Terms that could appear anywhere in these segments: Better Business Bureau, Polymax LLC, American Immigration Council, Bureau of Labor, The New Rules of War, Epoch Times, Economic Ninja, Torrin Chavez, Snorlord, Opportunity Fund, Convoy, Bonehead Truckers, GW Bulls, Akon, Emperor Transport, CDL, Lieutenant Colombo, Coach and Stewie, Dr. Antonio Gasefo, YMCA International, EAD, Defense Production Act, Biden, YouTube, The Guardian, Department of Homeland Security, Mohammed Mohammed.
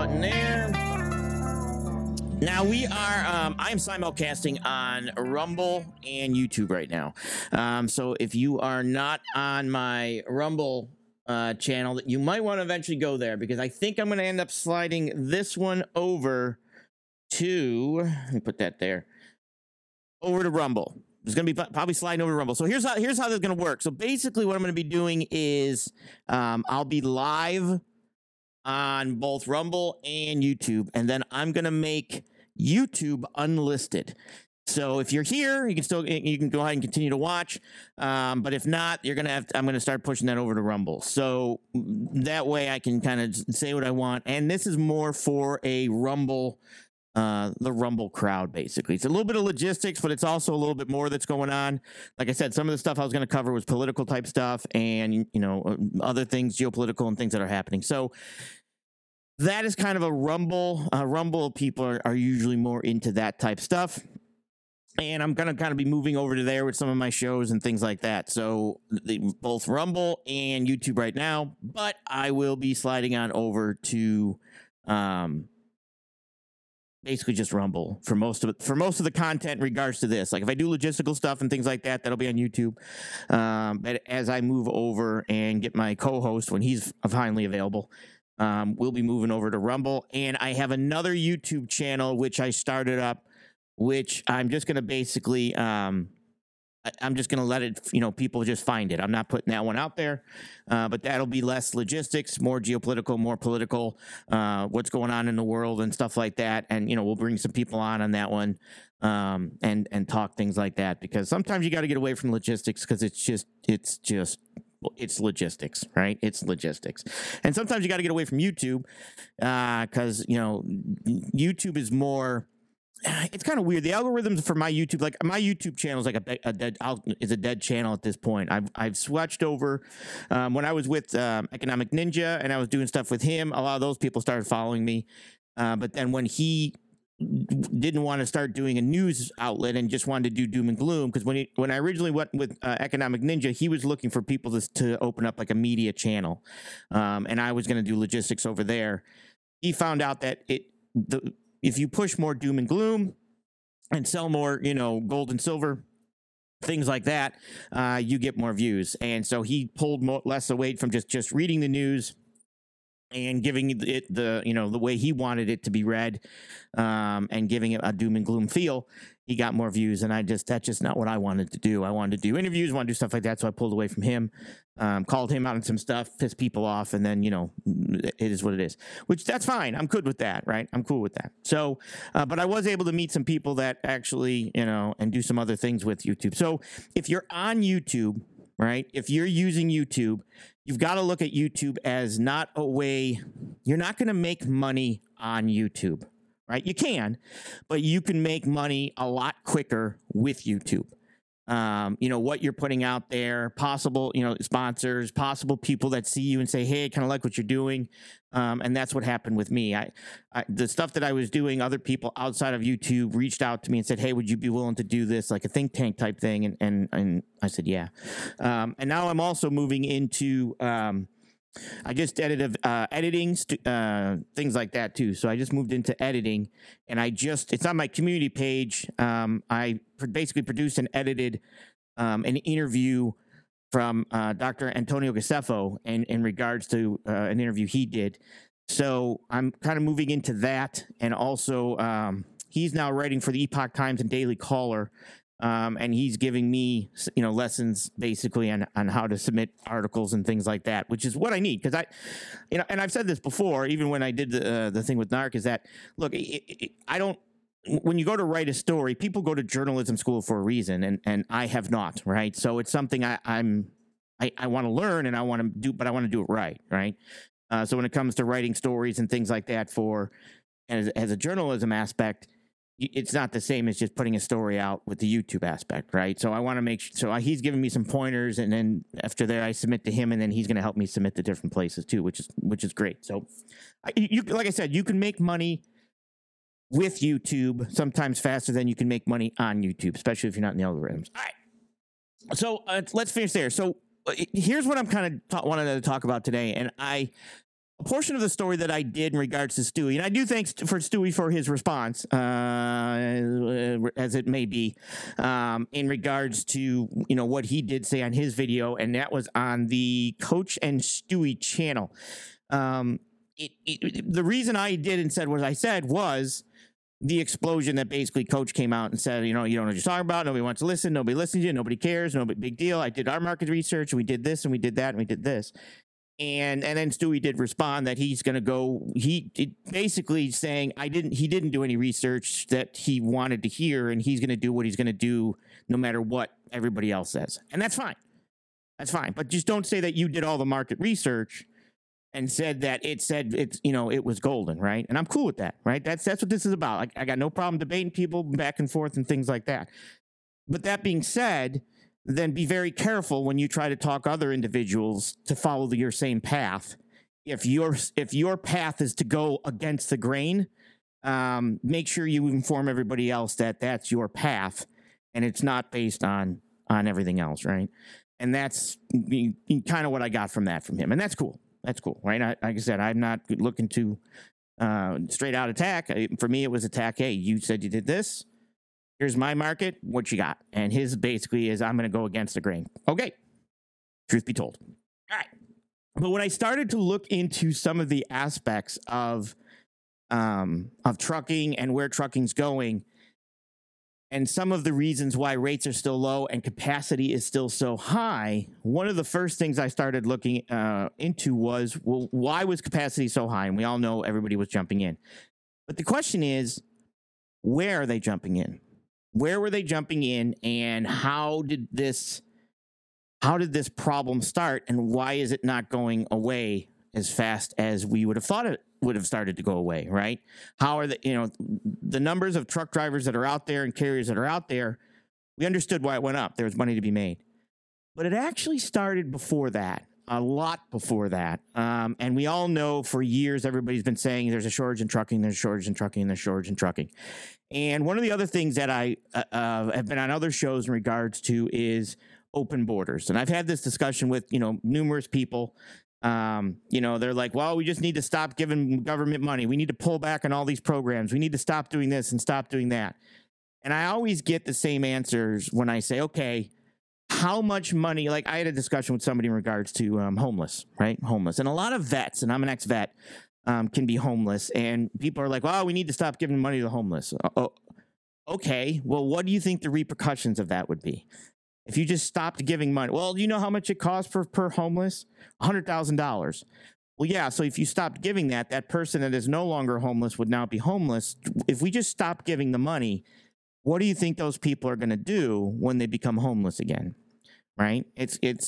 button there. Now we are, I'm simulcasting on Rumble and YouTube right now. So if you are not on my Rumble channel, you might want to eventually go there, because I think I'm going to end up sliding this one over to, let me put that there, over to Rumble. It's going to be probably sliding over to Rumble. So here's how this is going to work. So basically what I'm going to be doing is I'll be live on both Rumble and YouTube, and then I'm going to make YouTube unlisted. So if you're here, you can go ahead and continue to watch. But if not, I'm going to start pushing that over to Rumble. So that way I can kind of say what I want. And this is more for a Rumble, the Rumble crowd, basically. It's a little bit of logistics, but it's also a little bit more that's going on. Like I said, some of the stuff I was going to cover was political type stuff and, other things, geopolitical and things that are happening. So that is kind of a Rumble. Rumble people are usually more into that type stuff. And I'm going to kind of be moving over to there with some of my shows and things like that. So both Rumble and YouTube right now, but I will be sliding on over to basically just Rumble for most of the content in regards to this. Like if I do logistical stuff and things like that, that'll be on YouTube. But as I move over and get my co-host when he's finally available, we'll be moving over to Rumble. And I have another YouTube channel, which I started up, which I'm just going to basically, I'm just going to let it, people just find it. I'm not putting that one out there, but that'll be less logistics, more geopolitical, more political, what's going on in the world and stuff like that. And, we'll bring some people on that one and talk things like that, because sometimes you got to get away from logistics because it's logistics, right? It's logistics. And sometimes you got to get away from YouTube because, YouTube is more... It's kind of weird. The algorithms for my YouTube, like my YouTube channel is like a dead channel at this point. I've switched over when I was with Economic Ninja and I was doing stuff with him. A lot of those people started following me. But then when he didn't want to start doing a news outlet and just wanted to do doom and gloom, because when I originally went with Economic Ninja, he was looking for people to open up like a media channel. And I was going to do logistics over there. He found out that if you push more doom and gloom and sell more, gold and silver, things like that, you get more views. And so he pulled less away from just reading the news and giving it the way he wanted it to be read, and giving it a doom and gloom feel. He got more views, and that's just not what I wanted to do. I wanted to do interviews, wanted to do stuff like that, so I pulled away from him, called him out on some stuff, pissed people off, and then, it is what it is, which that's fine. I'm good with that, right? I'm cool with that. So, but I was able to meet some people that actually, and do some other things with YouTube. So if you're on YouTube, right, if you're using YouTube, you've got to look at YouTube as not a way, you're not going to make money on YouTube. Right? You can, but you can make money a lot quicker with YouTube. What you're putting out there, possible, sponsors, possible people that see you and say, hey, I kind of like what you're doing. And that's what happened with me. The stuff that I was doing, other people outside of YouTube reached out to me and said, hey, would you be willing to do this? Like a think tank type thing. And I said, yeah. And now I'm also moving into, I just edited editing, things like that too. So I just moved into editing, and it's on my community page. I basically produced and edited an interview from Dr. Antonio Gasefo in regards to an interview he did. So I'm kind of moving into that, and also he's now writing for the Epoch Times and Daily Caller. And he's giving me, lessons basically on how to submit articles and things like that, which is what I need. Because and I've said this before, even when I did the thing with NARC, is that, look, when you go to write a story, people go to journalism school for a reason. And I have not, right? So it's something I want to learn and I want to do, but I want to do it right, right? So when it comes to writing stories and things like that as a journalism aspect, it's not the same as just putting a story out with the YouTube aspect, right? So I want to make sure. So he's giving me some pointers, and then after that, I submit to him, and then he's going to help me submit to different places too, which is great. So, like I said, you can make money with YouTube sometimes faster than you can make money on YouTube, especially if you're not in the algorithms. All right, so let's finish there. So here's what I'm kind of wanted to talk about today, and I a portion of the story that I did in regards to Stewie, and I do thanks for Stewie for his response, as it may be, in regards to, you know, what he did say on his video, and that was on the Coach and Stewie channel. The reason I did and said what I said was the explosion that basically Coach came out and said, you know, you don't know what you're talking about. Nobody wants to listen. Nobody listens to you. Nobody cares. No big deal. I did our market research. And we did this and we did that and we did this. And then Stewie did respond that he's going to go. He basically saying he didn't do any research that he wanted to hear, and he's going to do what he's going to do no matter what everybody else says. And that's fine. That's fine. But just don't say that you did all the market research and said it's, you know, it was golden, right? And I'm cool with that, right? That's what this is about. I got no problem debating people back and forth and things like that. But that being said, then be very careful when you try to talk other individuals to follow your same path. If your path is to go against the grain, make sure you inform everybody else that that's your path and it's not based on everything else, right? And that's kind of what I got from him. And that's cool. That's cool, right? Like I said, I'm not looking to straight out attack. For me, it was attack. Hey, you said you did this. Here's my market. What you got? And his basically is, I'm going to go against the grain. Okay. Truth be told. All right. But when I started to look into some of the aspects of trucking and where trucking's going, and some of the reasons why rates are still low and capacity is still so high, one of the first things I started looking into was, well, why was capacity so high? And we all know everybody was jumping in. But the question is, where are they jumping in? Where were they jumping in? And how did this problem start? And why is it not going away as fast as we would have thought it would have started to go away, right? How are the, you know, the numbers of truck drivers that are out there and carriers that are out there, we understood why it went up. There was money to be made. But it actually started before that, a lot before that. And we all know for years, everybody's been saying there's a shortage in trucking. And one of the other things that I have been on other shows in regards to is open borders. And I've had this discussion with, you know, numerous people. You know, they're like, well, we just need to stop giving government money. We need to pull back on all these programs. We need to stop doing this and stop doing that. And I always get the same answers when I say, okay, how much money? Like I had a discussion with somebody in regards to homeless, right? Homeless. And a lot of vets, and I'm an ex-vet, can be homeless. And people are like, well, we need to stop giving money to the homeless. Oh, okay. Well, what do you think the repercussions of that would be? If you just stopped giving money, well, you know how much it costs per homeless? $100,000. Well, yeah, so if you stopped giving that person that is no longer homeless would now be homeless. If we just stop giving the money, what do you think those people are going to do when they become homeless again, right?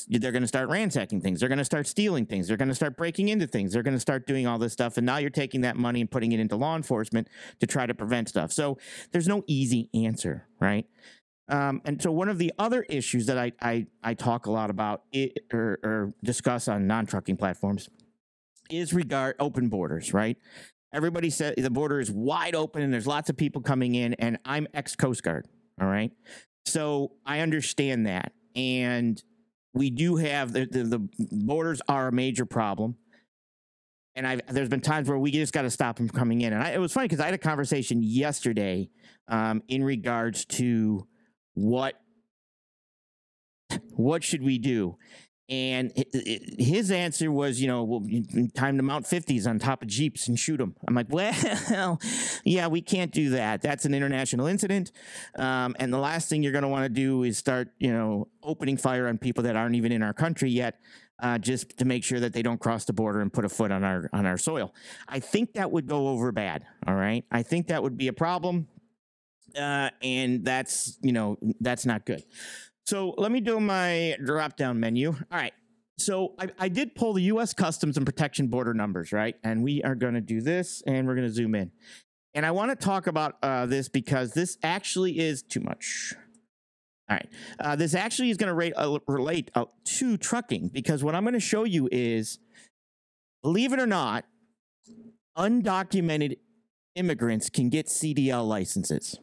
They're going to start ransacking things. They're going to start stealing things. They're going to start breaking into things. They're going to start doing all this stuff, and now you're taking that money and putting it into law enforcement to try to prevent stuff. So there's no easy answer, right? And so one of the other issues that I talk a lot about or discuss on non-trucking platforms is regard open borders, right? Everybody said the border is wide open and there's lots of people coming in, and I'm ex-Coast Guard, all right? So I understand that. And we do have the borders are a major problem. And there's been times where we just got to stop them from coming in. And it was funny because I had a conversation yesterday in regards to What should we do? And his answer was, you know, well, time to mount 50s on top of Jeeps and shoot them. I'm like, well, yeah, we can't do that. That's an international incident. And the last thing you're going to want to do is start, you know, opening fire on people that aren't even in our country yet, just to make sure that they don't cross the border and put a foot on our soil. I think that would go over bad. All right. I think that would be a problem. And that's, you know, that's not good. So let me do my drop down menu. All right. So I did pull the U.S. Customs and Protection border numbers, right? And we are going to do this and we're going to zoom in. And I want to talk about this because this actually is too much. All right. This actually is going to relate to trucking, because what I'm going to show you is, believe it or not, undocumented immigrants can get CDL licenses.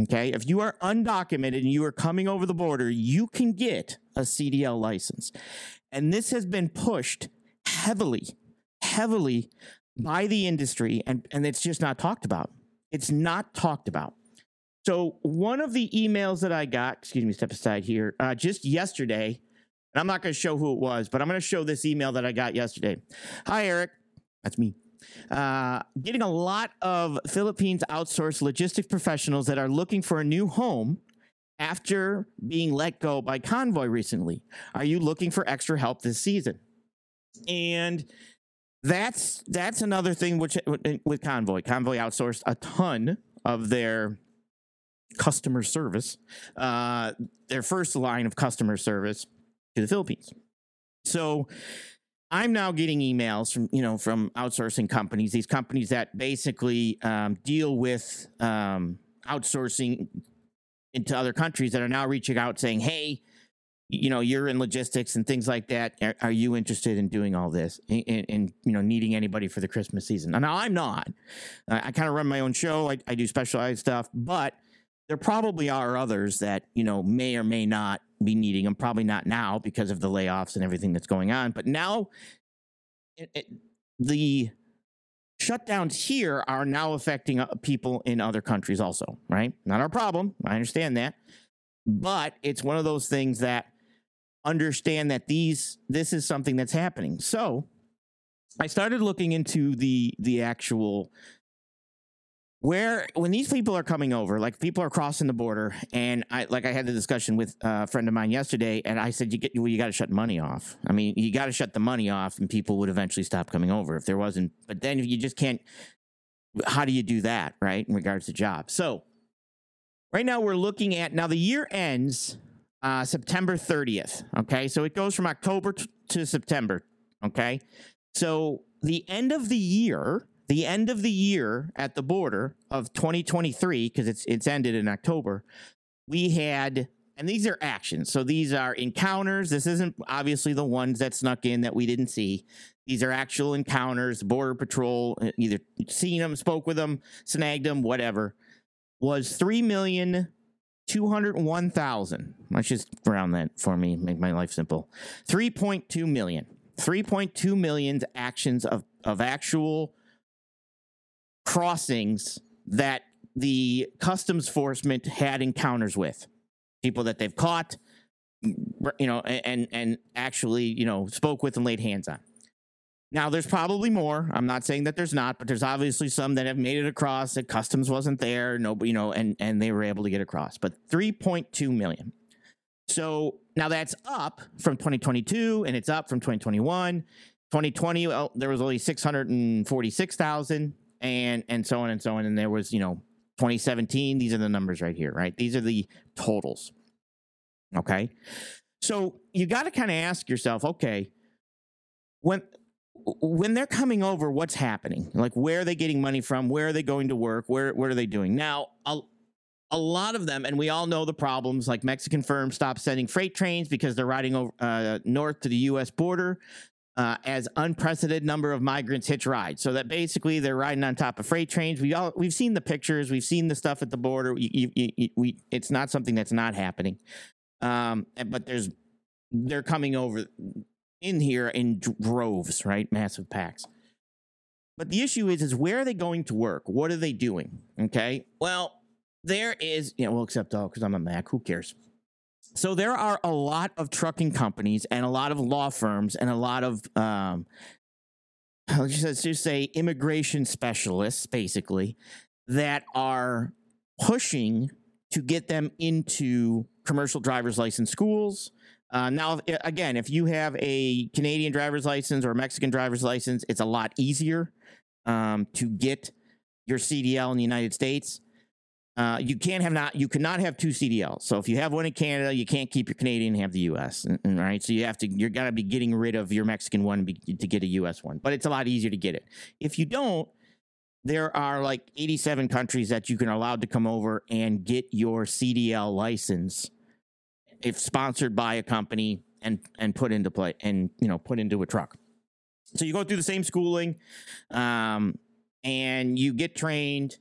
Okay, if you are undocumented and you are coming over the border, you can get a CDL license. And this has been pushed heavily, heavily by the industry, and it's just not talked about. It's not talked about. So one of the emails that I got, excuse me, step aside here, just yesterday, and I'm not going to show who it was, but I'm going to show this email that I got yesterday. Hi, Eric. That's me. Getting a lot of Philippines outsourced logistics professionals that are looking for a new home after being let go by Convoy recently. Are you looking for extra help this season? And that's another thing which with Convoy. Convoy outsourced a ton of their customer service, their first line of customer service to the Philippines. So I'm now getting emails from, you know, from outsourcing companies, these companies that basically deal with outsourcing into other countries that are now reaching out saying, hey, you know, you're in logistics and things like that. Are you interested in doing all this and you know, needing anybody for the Christmas season? Now, I'm not. I kind of run my own show. I do specialized stuff, but there probably are others that, you know, may or may not be needing them. Probably not now because of the layoffs and everything that's going on. But now the shutdowns here are now affecting people in other countries also, right? Not our problem. I understand that. But it's one of those things that understand that this is something that's happening. So I started looking into the actual when these people are coming over, like people are crossing the border, and I had the discussion with a friend of mine yesterday, and I said, you got to shut money off. I mean, you got to shut the money off, and people would eventually stop coming over if there wasn't. But then if you just can't, how do you do that, right? In regards to jobs. So right now we're looking at, now the year ends September 30th. Okay, so it goes from October to September. Okay, so the end of the year at the border of 2023, because it's ended in October, we had, and these are actions. So these are encounters. This isn't obviously the ones that snuck in that we didn't see. These are actual encounters. Border Patrol, either seen them, spoke with them, snagged them, whatever, was 3,201,000. Let's just round that for me, make my life simple. 3.2 million. 3.2 million actions of actual crossings that the customs enforcement had encounters with, people that they've caught, you know, and actually, you know, spoke with and laid hands on. Now, there's probably more. I'm not saying that there's not, but there's obviously some that have made it across that customs wasn't there, nobody, you know, and they were able to get across. But 3.2 million. So now that's up from 2022, and it's up from 2021. 2020, well, there was only 646,000. And so on and so on. And there was, you know, 2017. These are the numbers right here, right? These are the totals. Okay. So you got to kind of ask yourself, okay, when they're coming over, what's happening? Like, where are they getting money from? Where are they going to work? What are they doing? Now, a lot of them, and we all know the problems, like Mexican firms stop sending freight trains because they're riding over, north to the U.S. border. As unprecedented number of migrants hitch rides. So that basically they're riding on top of freight trains. We've seen the pictures. We've seen the stuff at the border. It's not something that's not happening. But they're coming over in here in droves, right? Massive packs. But the issue is where are they going to work? What are they doing? Okay. Well, there is, you know, we'll accept all because I'm a Mac. Who cares? So there are a lot of trucking companies and a lot of law firms and a lot of, let's just say, immigration specialists, basically, that are pushing to get them into commercial driver's license schools. Now, again, if you have a Canadian driver's license or a Mexican driver's license, it's a lot easier to get your CDL in the United States. You cannot have two CDLs. So if you have one in Canada, you can't keep your Canadian and have the U.S. Right? So you're got to be getting rid of your Mexican one to get a U.S. one. But it's a lot easier to get it. If you don't, there are like 87 countries that you can allowed to come over and get your CDL license if sponsored by a company and put into play and, you know, put into a truck. So you go through the same schooling, and you get trained.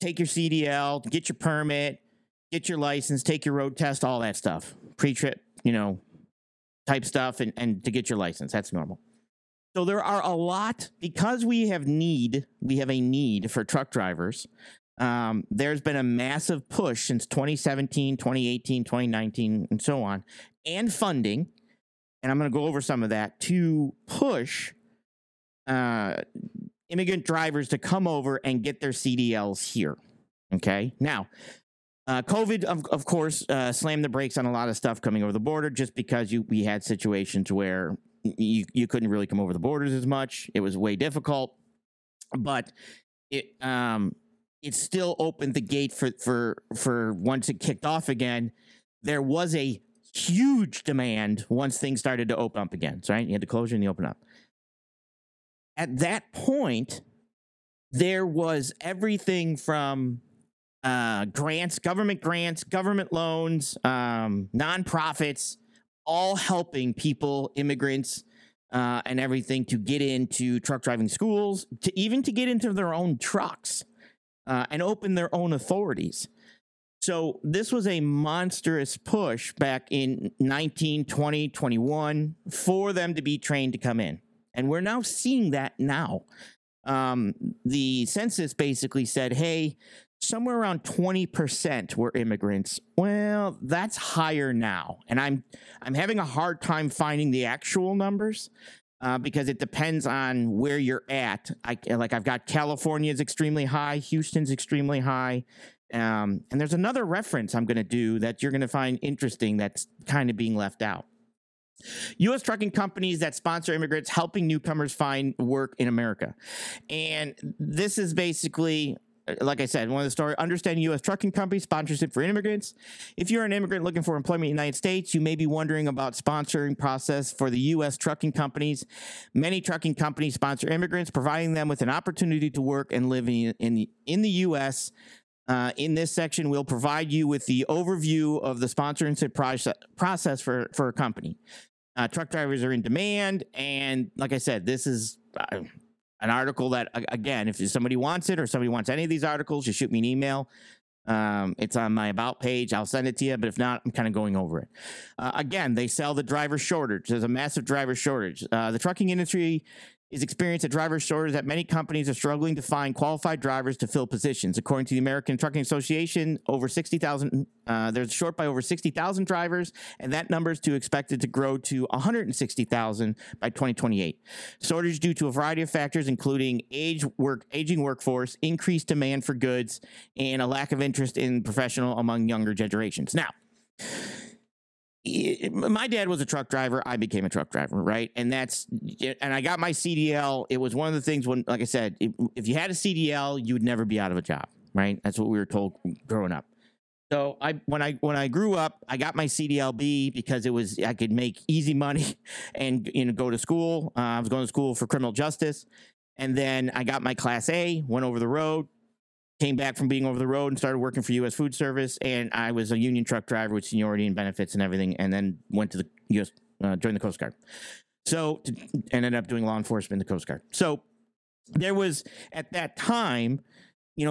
Take your CDL, get your permit, get your license, take your road test, all that stuff, pre-trip, you know, type stuff, and to get your license. That's normal. So there are a lot, because we have a need for truck drivers. There's been a massive push since 2017, 2018, 2019, and so on, and funding. And I'm going to go over some of that to push immigrant drivers to come over and get their CDLs here. Okay. Now, COVID, of course, slammed the brakes on a lot of stuff coming over the border, just because we had situations where you couldn't really come over the borders as much. It was way difficult, but it still opened the gate for once it kicked off again. There was a huge demand once things started to open up again. So, right? You had the closure and the open up. At that point, there was everything from government grants, government loans, nonprofits, all helping people, immigrants, and everything to get into truck driving schools, to get into their own trucks and open their own authorities. So this was a monstrous push back in 19, 20, 21 for them to be trained to come in. And we're now seeing that now. The census basically said, hey, somewhere around 20% were immigrants. Well, that's higher now. And I'm having a hard time finding the actual numbers because it depends on where you're at. I've got California's extremely high, Houston's extremely high. And there's another reference I'm going to do that you're going to find interesting that's kind of being left out. U.S. trucking companies that sponsor immigrants helping newcomers find work in America. And this is basically, like I said, one of the stories, understanding U.S. trucking companies, sponsorship for immigrants. If you're an immigrant looking for employment in the United States, you may be wondering about sponsoring process for the U.S. trucking companies. Many trucking companies sponsor immigrants, providing them with an opportunity to work and live in the U.S. In this section, we'll provide you with the overview of the sponsorship process for a company. Truck drivers are in demand, and like I said, this is an article that, again, if somebody wants it or somebody wants any of these articles, just shoot me an email. It's on my About page. I'll send it to you, but if not, I'm kind of going over it. Again, they sell the driver shortage. There's a massive driver shortage. The trucking industry is experienced a driver shortage that many companies are struggling to find qualified drivers to fill positions. According to the American Trucking Association, there's short by over 60,000 drivers, and that number is expected to grow to 160,000 by 2028. Shortage due to a variety of factors, including aging workforce, increased demand for goods, and a lack of interest in professional among younger generations. Now, my dad was a truck driver. I became a truck driver, right? And I got my CDL. It was one of the things when, like I said, if you had a CDL, you would never be out of a job, right? That's what we were told growing up. So when I grew up, I got my CDLB because I could make easy money and go to school. I was going to school for criminal justice, and then I got my Class A. Went over the road. Came back from being over the road and started working for U.S. Food Service, and I was a union truck driver with seniority and benefits and everything, and then went to the U.S. Joined the Coast Guard. So ended up doing law enforcement in the Coast Guard. So there was at that time, you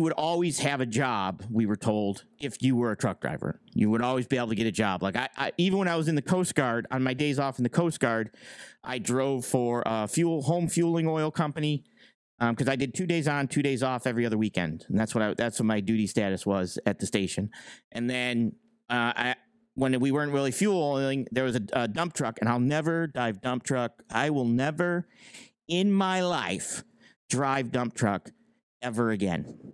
would always have a job. We were told if you were a truck driver, you would always be able to get a job. Like I even when I was in the Coast Guard, on my days off in the Coast Guard, I drove for a home fueling oil company. Because I did 2 days on, 2 days off every other weekend, and that's what my duty status was at the station. And then when we weren't really fueling, there was a dump truck, and I'll never drive dump truck. I will never, in my life, drive dump truck ever again.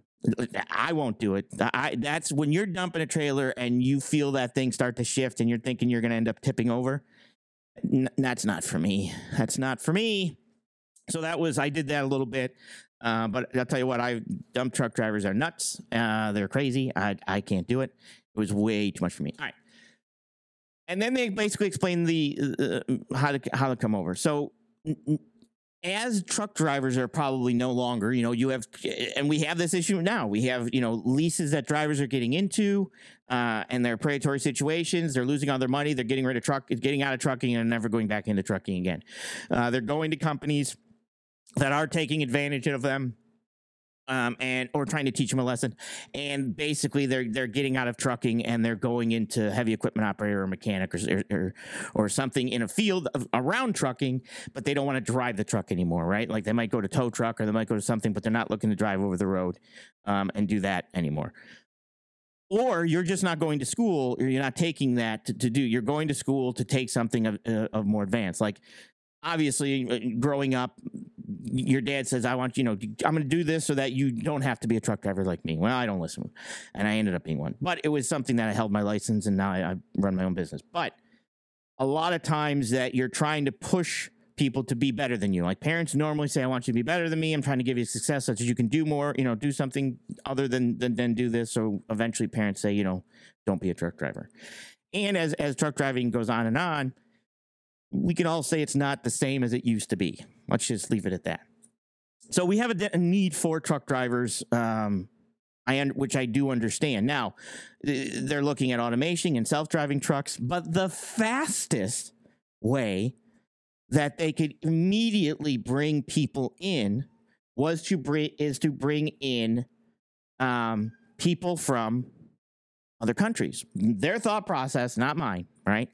I won't do it. That's when you're dumping a trailer and you feel that thing start to shift, and you're thinking you're going to end up tipping over. That's not for me. That's not for me. So I did that a little bit, but I'll tell you what, dump truck drivers are nuts. They're crazy. I can't do it. It was way too much for me. All right. And then they basically explained how to come over. So as truck drivers are probably no longer, and we have this issue now. We have, leases that drivers are getting into, and they're predatory situations. They're losing all their money. They're getting out of trucking and never going back into trucking again. They're going to companies that are taking advantage of them. or trying to teach them a lesson. And basically they're getting out of trucking and they're going into heavy equipment operator or mechanic or something in a field around trucking, but they don't want to drive the truck anymore, right? Like they might go to tow truck or they might go to something, but they're not looking to drive over the road and do that anymore. Or you're just not going to school, or you're not taking that you're going to school to take something of more advanced. Like obviously growing up, your dad says, I want, I'm going to do this so that you don't have to be a truck driver like me. Well, I don't listen. And I ended up being one, but it was something that I held my license and now I run my own business. But a lot of times that you're trying to push people to be better than you. Like parents normally say, I want you to be better than me. I'm trying to give you success such as you can do more, do something other than do this. So eventually parents say, don't be a truck driver. And as truck driving goes on, we can all say it's not the same as it used to be. Let's just leave it at that. So we have a need for truck drivers, which I do understand. Now, they're looking at automation and self-driving trucks, but the fastest way that they could immediately bring people in was to bring in people from other countries. Their thought process, not mine, right?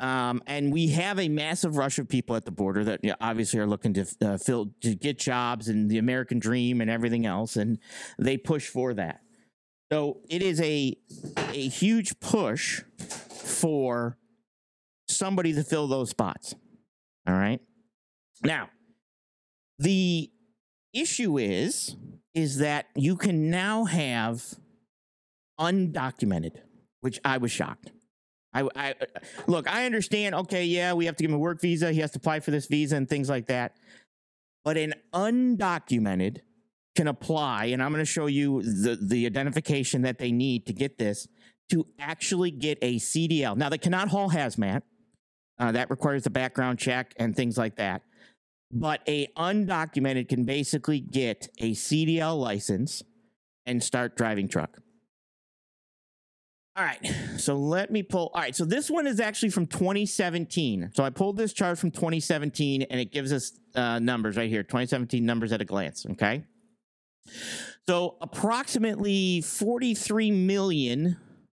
And we have a massive rush of people at the border that obviously are looking to get jobs and the American dream and everything else, and they push for that. So it is a huge push for somebody to fill those spots. All right. Now, the issue is that you can now have undocumented, which I was shocked. I look, I understand. Okay, yeah, we have to give him a work visa. He has to apply for this visa and things like that. But an undocumented can apply, and I'm going to show you the identification that they need to get this, to actually get a CDL. Now, they cannot haul hazmat. That requires a background check and things like that. But a undocumented can basically get a CDL license and start driving truck. All right, so let me pull. All right, so this one is actually from 2017. So I pulled this chart from 2017, and it gives us numbers right here, 2017 numbers at a glance, okay? So approximately 43 million,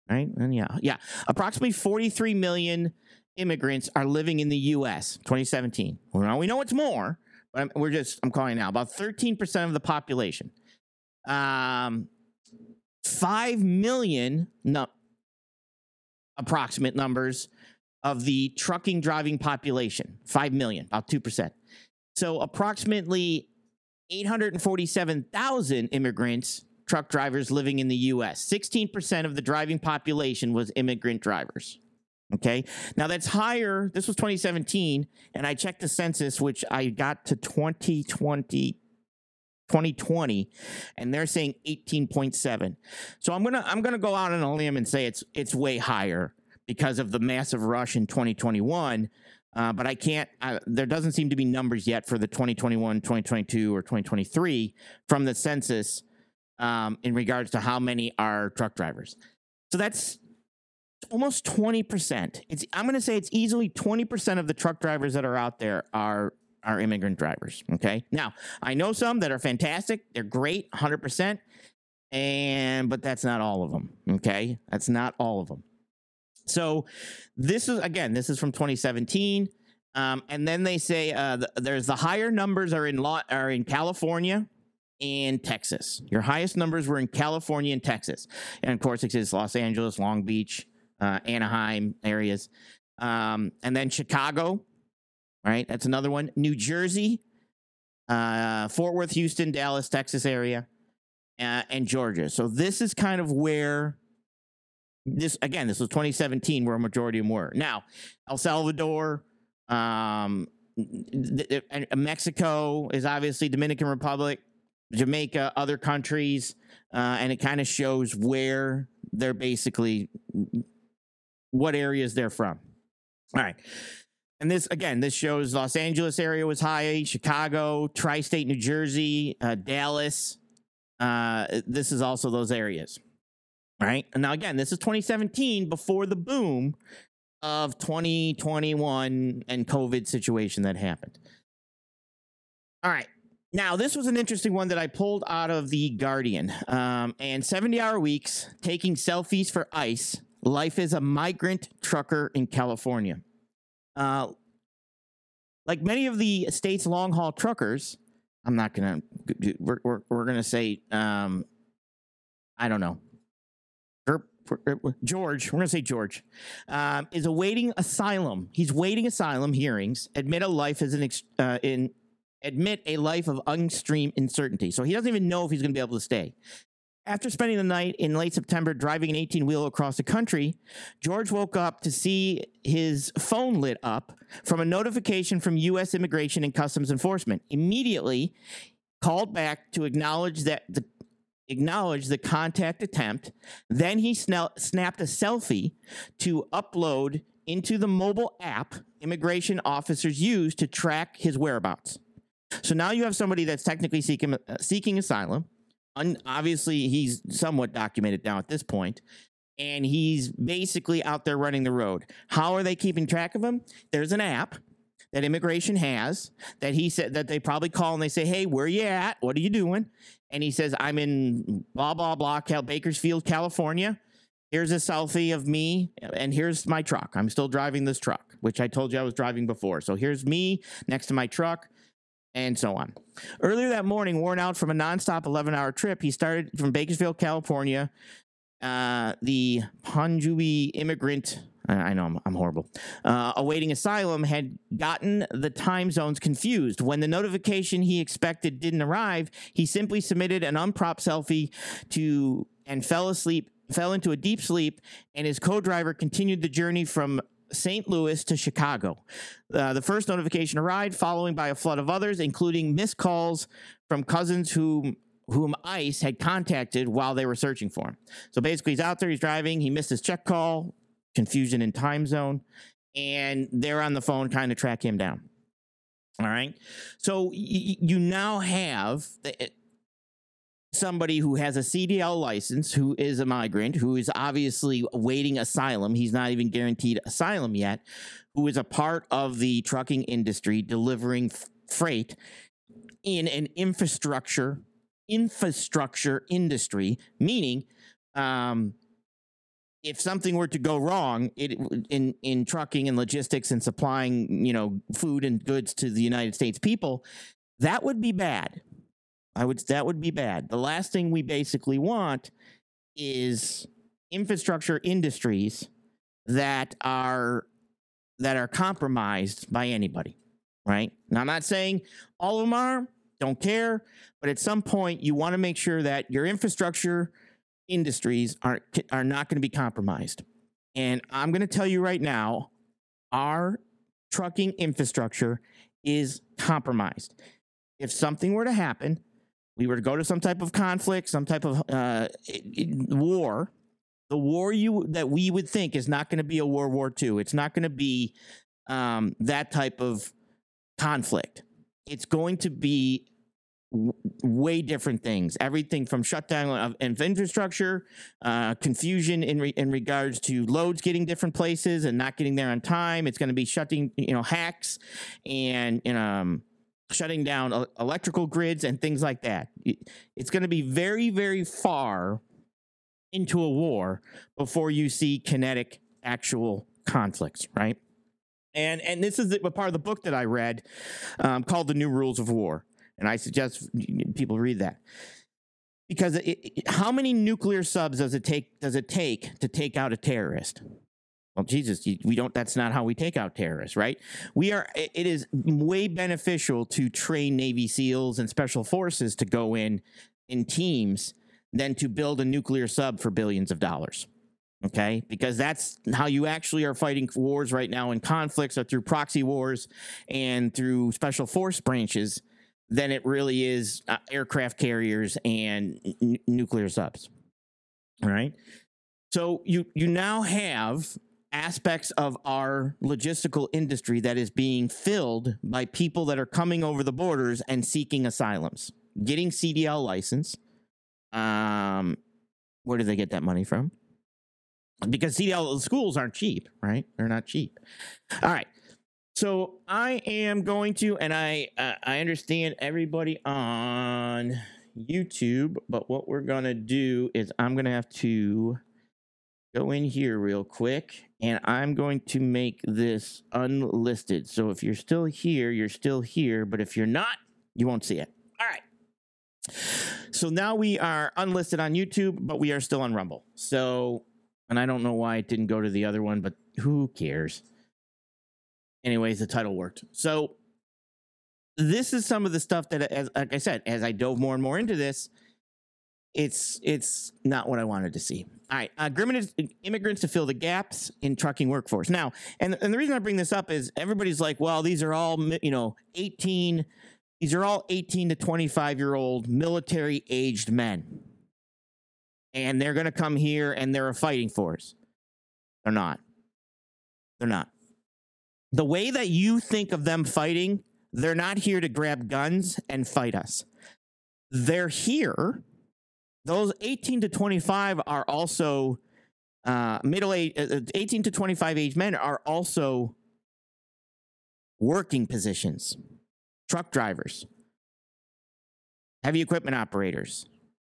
right? And yeah, approximately 43 million immigrants are living in the U.S., 2017. Well, we know it's more, but I'm calling it now, about 13% of the population. 5 million, no, approximate numbers of the trucking driving population, 5 million, about 2%. So approximately 847,000 immigrants, truck drivers living in the U.S. 16% of the driving population was immigrant drivers. Okay. Now that's higher. This was 2017, and I checked the census, which I got to 2020, and they're saying 18.7. So I'm gonna go out on a limb and say it's way higher because of the massive rush in 2021. But I can't. There doesn't seem to be numbers yet for the 2021, 2022, or 2023 from the census in regards to how many are truck drivers. So that's almost 20%. I'm gonna say it's easily 20% of the truck drivers that are out there are immigrant drivers, okay? Now, I know some that are fantastic. They're great, 100%, but that's not all of them, okay? That's not all of them. So this is from 2017, and then they say there's the higher numbers are in California and Texas. Your highest numbers were in California and Texas. And, of course, it is Los Angeles, Long Beach, Anaheim areas, and then Chicago. All right, that's another one. New Jersey, Fort Worth, Houston, Dallas, Texas area, and Georgia. So this is kind of where this was 2017, where a majority of them were. Now, El Salvador, Mexico is obviously Dominican Republic, Jamaica, other countries, and it kind of shows where they're basically, what areas they're from. All right. And this shows Los Angeles area was high, Chicago, Tri-State, New Jersey, Dallas. This is also those areas, right? And now, again, this is 2017 before the boom of 2021 and COVID situation that happened. All right. Now, this was an interesting one that I pulled out of The Guardian. And 70-hour weeks, taking selfies for ICE, life as a migrant trucker in California. Like many of the state's long-haul truckers, I'm not going to, we're going to say, I don't know. George, we're going to say George, is awaiting asylum. He's waiting asylum hearings, admit a life of extreme uncertainty. So he doesn't even know if he's going to be able to stay. After spending the night in late September driving an 18-wheeler across the country, George woke up to see his phone lit up from a notification from U.S. Immigration and Customs Enforcement. Immediately called back to acknowledge that the contact attempt. Then he snapped a selfie to upload into the mobile app immigration officers use to track his whereabouts. So now you have somebody that's technically seeking asylum. Obviously, he's somewhat documented now at this point, and he's basically out there running the road. How are they keeping track of him? There's an app that immigration has that he said that they probably call and they say, hey, where you at? What are you doing? And he says, I'm in blah, blah, blah, Bakersfield, California. Here's a selfie of me, and here's my truck. I'm still driving this truck, which I told you I was driving before. So here's me next to my truck. And so on. Earlier that morning, worn out from a nonstop 11-hour trip, he started from Bakersfield, California. The Punjabi immigrant, I know I'm horrible, awaiting asylum had gotten the time zones confused. When the notification he expected didn't arrive, he simply submitted an unpropped selfie and fell into a deep sleep, and his co-driver continued the journey from St. Louis to Chicago. The first notification arrived, following by a flood of others, including missed calls from cousins whom ICE had contacted while they were searching for him. So basically, he's out there, he's driving, he missed his check call, confusion in time zone, and they're on the phone trying to track him down. All right? So you now have somebody who has a CDL license, who is a migrant, who is obviously awaiting asylum. He's not even guaranteed asylum yet, who is a part of the trucking industry delivering freight in an infrastructure industry, meaning if something were to go wrong in trucking and logistics and supplying, food and goods to the United States people, that would be bad. That would be bad. The last thing we basically want is infrastructure industries that are compromised by anybody, right? Now, I'm not saying all of them are, don't care, but at some point you want to make sure that your infrastructure industries are not going to be compromised. And I'm going to tell you right now, our trucking infrastructure is compromised. If something were to happen, we were to go to some type of conflict, some type of war, the war that we would think is not going to be a World War II. It's not going to be that type of conflict. It's going to be way different things. Everything from shutdown of infrastructure, confusion in regards to loads getting different places and not getting there on time. It's going to be hacks and shutting down electrical grids and things like that. It's going to be very, very far into a war before you see kinetic actual conflicts, right? And this is the part of the book that I read called The New Rules of War, and I suggest people read that. Because how many nuclear subs does it take to take out a terrorist? Well, Jesus, that's not how we take out terrorists, right? It is way beneficial to train Navy SEALs and special forces to go in teams than to build a nuclear sub for billions of dollars, okay? Because that's how you actually are fighting wars right now, in conflicts, or through proxy wars and through special force branches, than it really is aircraft carriers and nuclear subs, all right? So you now have aspects of our logistical industry that is being filled by people that are coming over the borders and seeking asylums, getting CDL license. Where do they get that money from? Because CDL schools aren't cheap, right? They're not cheap. All right. So I am going to, and I understand everybody on YouTube, but what we're going to do is I'm going to have to go in here real quick, and I'm going to make this unlisted. So if you're still here, you're still here, but if you're not, you won't see it. All right. So now we are unlisted on YouTube, but we are still on Rumble. So, and I don't know why it didn't go to the other one, but who cares? Anyways, the title worked. So this is some of the stuff that, as like I said, as I dove more and more into this, it's not what I wanted to see. All right, immigrants to fill the gaps in trucking workforce. Now, and the reason I bring this up is everybody's like, well, these are all, you know, 18. These are all 18 to 25-year-old military-aged men, and they're going to come here and they're a fighting force. They're not. They're not. The way that you think of them fighting, they're not here to grab guns and fight us. They're here. Those 18 to 25 are also middle-aged. 18 to 25-aged men are also working positions. Truck drivers, heavy equipment operators,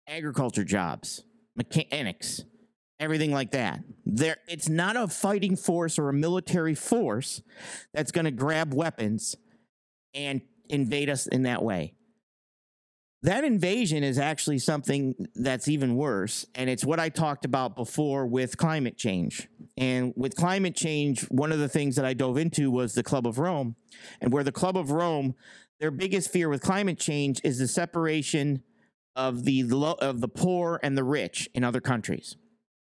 agriculture jobs, mechanics, everything like that. There, it's not a fighting force or a military force that's going to grab weapons and invade us in that way. That invasion is actually something that's even worse, and it's what I talked about before with climate change. And with climate change, one of the things that I dove into was the Club of Rome, and where the Club of Rome, their biggest fear with climate change is the separation of the poor and the rich in other countries.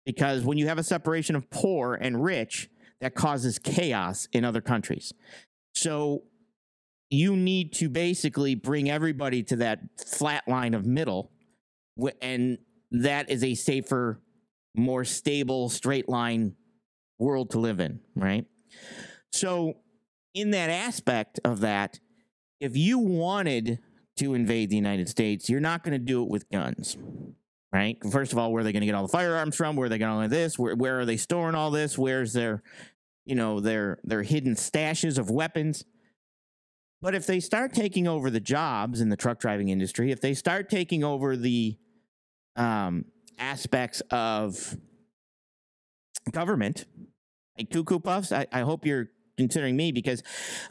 Because when you have a separation of poor and rich, that causes chaos in other countries. So you need to basically bring everybody to that flat line of middle, and that is a safer, more stable, straight line world to live in, right? So in that aspect of that, if you wanted to invade the United States, you're not going to do it with guns, right? First of all, where are they going to get all the firearms from? Where are they going to all of this? Where are they storing all this? Where's their, you know, their hidden stashes of weapons? But if they start taking over the jobs in the truck driving industry, if they start taking over the aspects of government, like Cuckoo Puffs, I hope you're considering me, because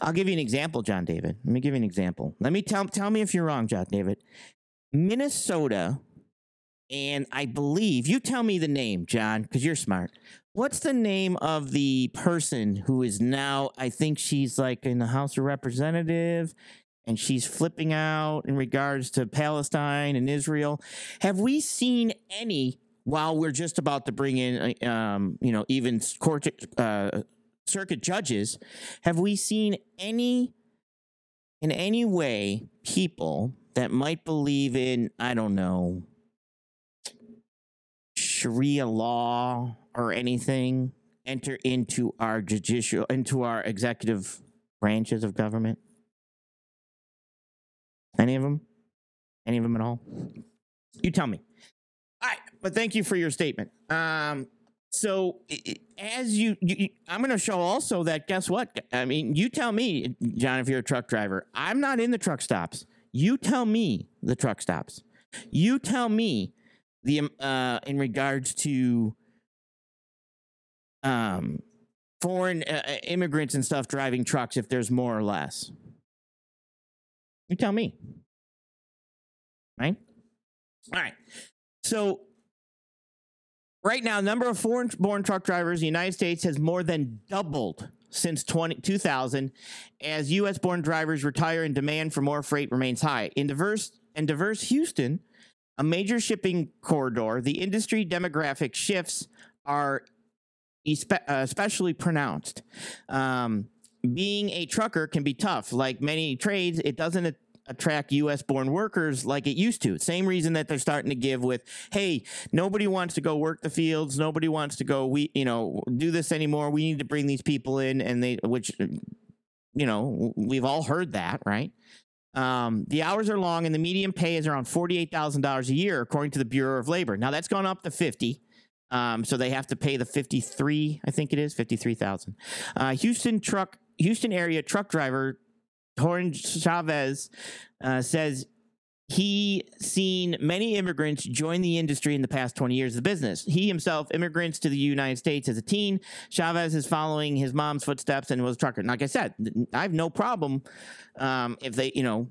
I'll give you an example, John David. Let me give you an example. Let me tell me if you're wrong, John David. Minnesota, and I believe, you tell me the name, John, because you're smart. What's the name of the person who is now, I think she's like in the House of Representatives, and she's flipping out in regards to Palestine and Israel? Have we seen any, while we're just about to bring in, you know, even court, circuit judges, have we seen any, in any way, people that might believe in, I don't know, Sharia law or anything enter into our judicial, into our executive branches of government? Any of them? Any of them at all? You tell me. All right, but thank you for your statement. So as you I'm going to show also that, guess what? I mean, you tell me, John, if you're a truck driver. I'm not in the truck stops. You tell me the truck stops. You tell me the in regards to foreign immigrants and stuff driving trucks, if there's more or less. You tell me. Right? All right. So right now, number of foreign-born truck drivers in the United States has more than doubled since 2000 as U.S.-born drivers retire and demand for more freight remains high. In diverse Houston, a major shipping corridor, the industry demographic shifts are especially pronounced. Being a trucker can be tough. Like many trades, it doesn't attract U.S.-born workers like it used to. Same reason that they're starting to give with, hey, nobody wants to go work the fields. Nobody wants to go, do this anymore. We need to bring these people in, and we've all heard that, right? The hours are long, and the median pay is around $48,000 a year, according to the Bureau of Labor. Now, that's gone up to 50. So they have to pay the 53, I think it is, 53,000. Houston truck Houston area truck driver Torrin Chavez says he seen many immigrants join the industry in the past 20 years of the business. He himself immigrants to the United States as a teen. Chavez is following his mom's footsteps and was a trucker. And like I said, I have no problem if they, you know,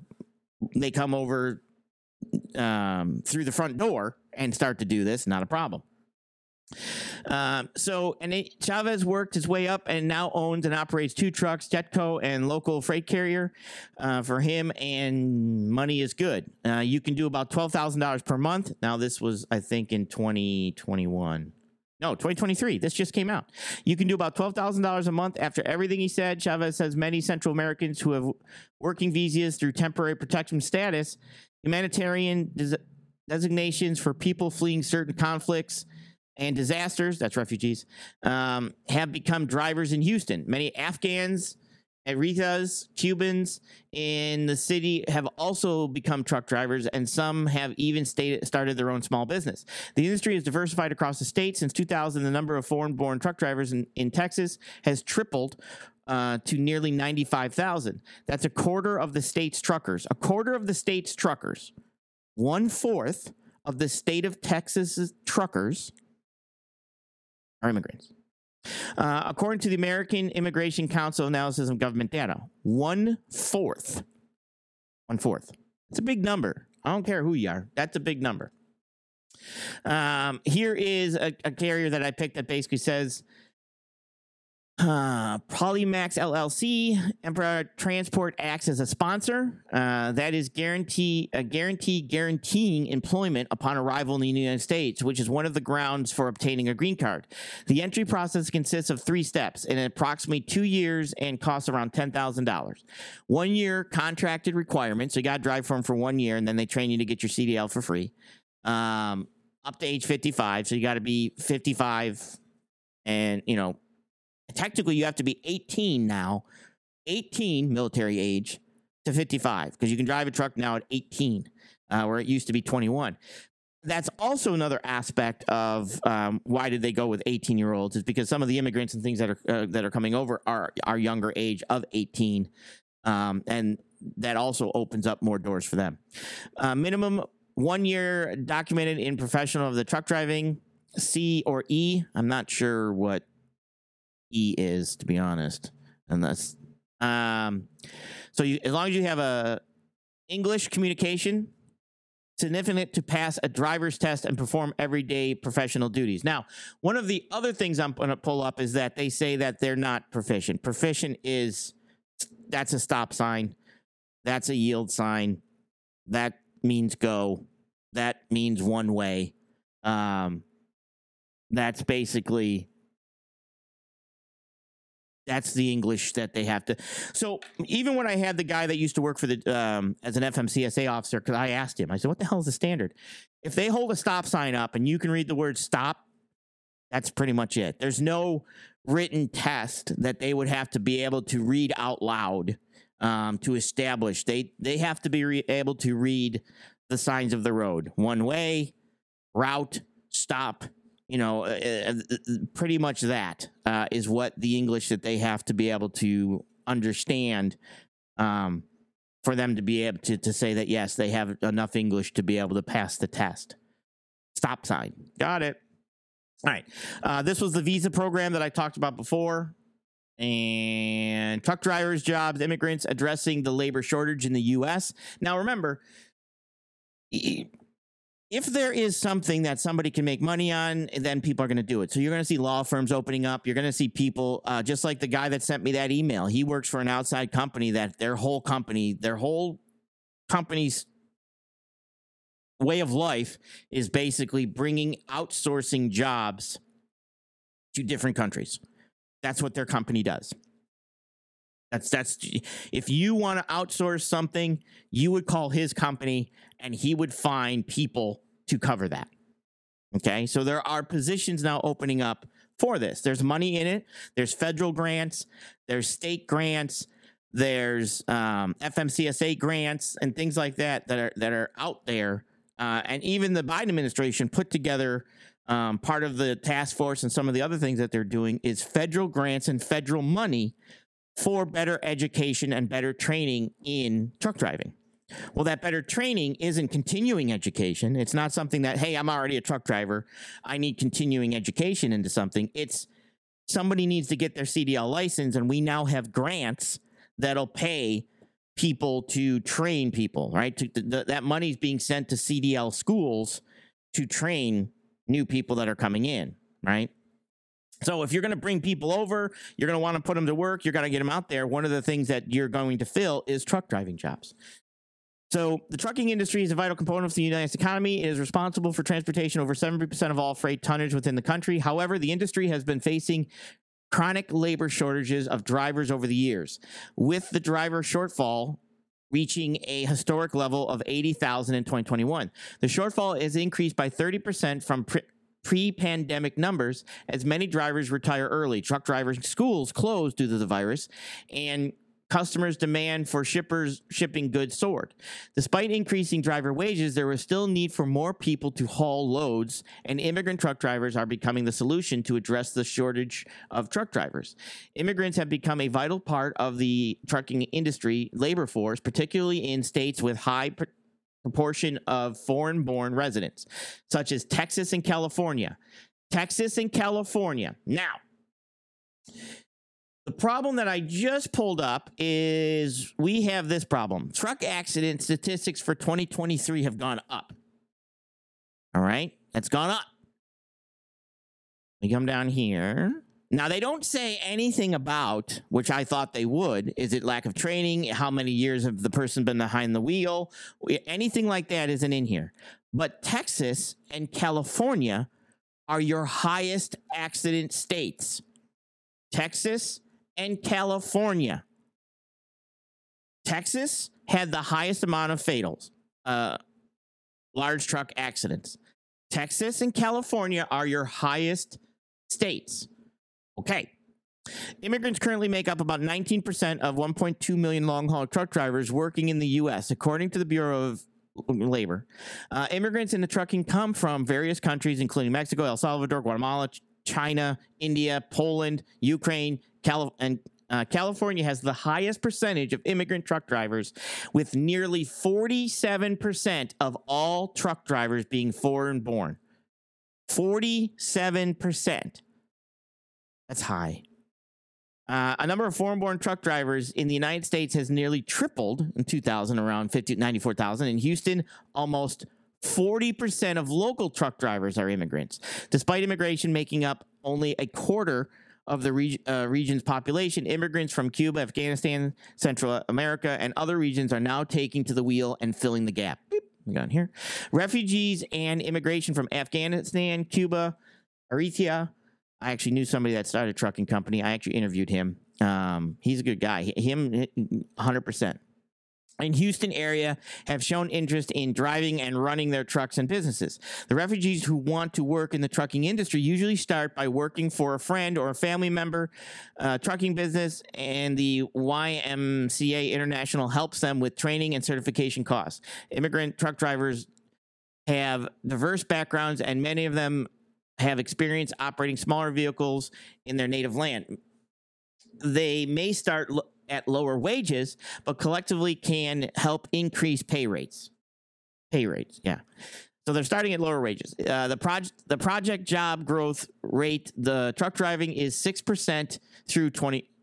they come over through the front door and start to do this. Not a problem. Chavez worked his way up and now owns and operates two trucks, Jetco and local freight carrier, for him, and money is good. You can do about $12,000 per month. Now this was, I think, in 2021. No, 2023. This just came out. You can do about $12,000 a month after everything he said. Chavez says many Central Americans who have working visas through temporary protection status, humanitarian designations for people fleeing certain conflicts and disasters, that's refugees, have become drivers in Houston. Many Afghans, Eritreans, Cubans in the city have also become truck drivers, and some have even started their own small business. The industry has diversified across the state. Since 2000, the number of foreign-born truck drivers in Texas has tripled to nearly 95,000. That's a quarter of the state's truckers. A quarter of the state's truckers. One-fourth of the state of Texas's truckers are immigrants. According to the American Immigration Council analysis of government data, one fourth. It's a big number. I don't care who you are. That's a big number. Here is a carrier that I picked that basically says, Polymax LLC, Emperor Transport acts as a sponsor. That is guaranteeing employment upon arrival in the United States, which is one of the grounds for obtaining a green card. The entry process consists of three steps in approximately 2 years and costs around $10,000. 1 year contracted requirement. So you got to drive for them for 1 year, and then they train you to get your CDL for free. Up to age 55. So you got to be 55 and, you know, technically, you have to be 18 now, 18 military age to 55, because you can drive a truck now at 18, where it used to be 21. That's also another aspect of why did they go with 18-year-olds is because some of the immigrants and things that are coming over are younger age of 18, and that also opens up more doors for them. Minimum 1 year documented in professional of the truck driving, C or E. I'm not sure what E is, to be honest, unless so you, as long as you have a English communication significant to pass a driver's test and perform everyday professional duties. Now, one of the other things I'm going to pull up is that they say that they're not proficient. Proficient is, that's a stop sign, that's a yield sign, that means go, that means one way. That's basically. That's the English that they have to. So even when I had the guy that used to work for the as an FMCSA officer, because I asked him, I said, what the hell is the standard? If they hold a stop sign up and you can read the word stop, that's pretty much it. There's no written test that they would have to be able to read out loud to establish. They have to be able to read the signs of the road. One way, route, stop. You know, pretty much that is what the English that they have to be able to understand for them to be able to say that, yes, they have enough English to be able to pass the test. Stop sign. Got it. All right. This was the visa program that I talked about before. And truck drivers, jobs, immigrants addressing the labor shortage in the U.S. Now, remember, if there is something that somebody can make money on, then people are going to do it. So you're going to see law firms opening up. You're going to see people, just like the guy that sent me that email. He works for an outside company that their whole company's way of life is basically bringing outsourcing jobs to different countries. That's what their company does. That's if you want to outsource something, you would call his company and he would find people to cover that. Okay, so there are positions now opening up for this. There's money in it. There's federal grants. There's state grants. There's FMCSA grants and things like that that are out there. And even the Biden administration put together part of the task force and some of the other things that they're doing is federal grants and federal money for better education and better training in truck driving. Well, that better training isn't continuing education. It's not something that, hey, I'm already a truck driver, I need continuing education into something. It's somebody needs to get their CDL license, and we now have grants that'll pay people to train people, right? That money's being sent to CDL schools to train new people that are coming in, right? So if you're going to bring people over, you're going to want to put them to work, you're going to get them out there. One of the things that you're going to fill is truck driving jobs. So the trucking industry is a vital component of the United States economy. It is responsible for transportation over 70% of all freight tonnage within the country. However, the industry has been facing chronic labor shortages of drivers over the years, with the driver shortfall reaching a historic level of 80,000 in 2021. The shortfall is increased by 30% from pre-pandemic numbers, as many drivers retire early. Truck drivers' schools closed due to the virus, and customers' demand for shippers shipping goods soared. Despite increasing driver wages, there was still need for more people to haul loads, and immigrant truck drivers are becoming the solution to address the shortage of truck drivers. Immigrants have become a vital part of the trucking industry labor force, particularly in states with high proportion of foreign-born residents, such as Texas and California. Now, the problem that I just pulled up is we have this problem. Truck accident statistics for 2023 have gone up. All right, that's gone up. We come down here. Now, they don't say anything about, which I thought they would, is it lack of training? How many years have the person been behind the wheel? Anything like that isn't in here. But Texas and California are your highest accident states. Texas and California. Texas had the highest amount of fatals, large truck accidents. Texas and California are your highest states. Okay. Immigrants currently make up about 19% of 1.2 million long-haul truck drivers working in the U.S., according to the Bureau of Labor. Immigrants in the trucking come from various countries, including Mexico, El Salvador, Guatemala, China, India, Poland, Ukraine, California has the highest percentage of immigrant truck drivers, with nearly 47% of all truck drivers being foreign-born. 47%. That's high. A number of foreign-born truck drivers in the United States has nearly tripled in 2000, around 94,000. In Houston, almost 40% of local truck drivers are immigrants, despite immigration making up only a quarter of the region's population. Immigrants from Cuba, Afghanistan, Central America, and other regions are now taking to the wheel and filling the gap. Boop, we got here. Refugees and immigration from Afghanistan, Cuba, Eritrea. I actually knew somebody that started a trucking company. I actually interviewed him. He's a good guy. Him, 100%. In Houston area have shown interest in driving and running their trucks and businesses. The refugees who want to work in the trucking industry usually start by working for a friend or a family member, trucking business, and the YMCA International helps them with training and certification costs. Immigrant truck drivers have diverse backgrounds, and many of them have experience operating smaller vehicles in their native land. They may start at lower wages, but collectively can help increase pay rates. Yeah. So they're starting at lower wages. The project job growth rate, the truck driving is 6% through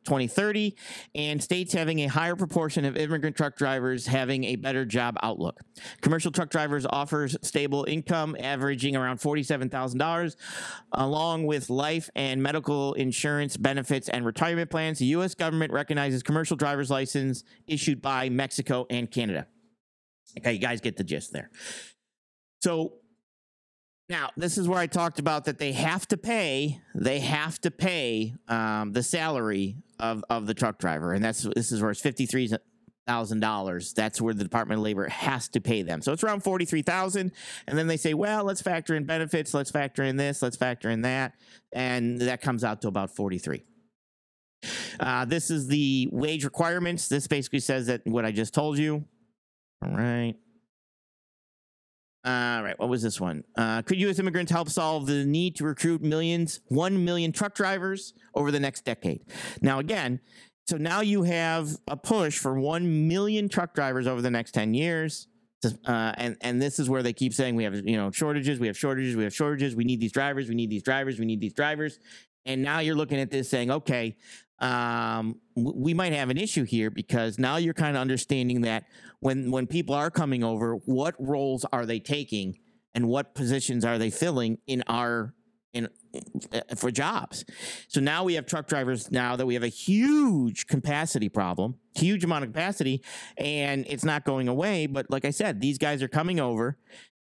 2030, and states having a higher proportion of immigrant truck drivers having a better job outlook. Commercial truck drivers offers stable income averaging around $47,000, along with life and medical insurance benefits and retirement plans. The U.S. government recognizes commercial driver's license issued by Mexico and Canada. Okay, you guys get the gist there. So now, this is where I talked about that they have to pay the salary of the truck driver. And this is where it's $53,000. That's where the Department of Labor has to pay them. So it's around $43,000. And then they say, well, let's factor in benefits. Let's factor in this. Let's factor in that. And that comes out to about $43,000. This is the wage requirements. This basically says that what I just told you. All right. All right, what was this one? Could U.S. immigrants help solve the need to recruit 1 million truck drivers over the next decade? Now, again, So now you have a push for 1 million truck drivers over the next 10 years. And this is where they keep saying we have, you know, shortages, we have shortages, we have shortages. We need these drivers. We need these drivers. We need these drivers. And now you're looking at this saying, okay, we might have an issue here, because now you're kind of understanding that when people are coming over, what roles are they taking and what positions are they filling in our for jobs. So now we have truck drivers, now that we have a huge capacity problem, huge amount of capacity, and it's not going away. But like I said, these guys are coming over,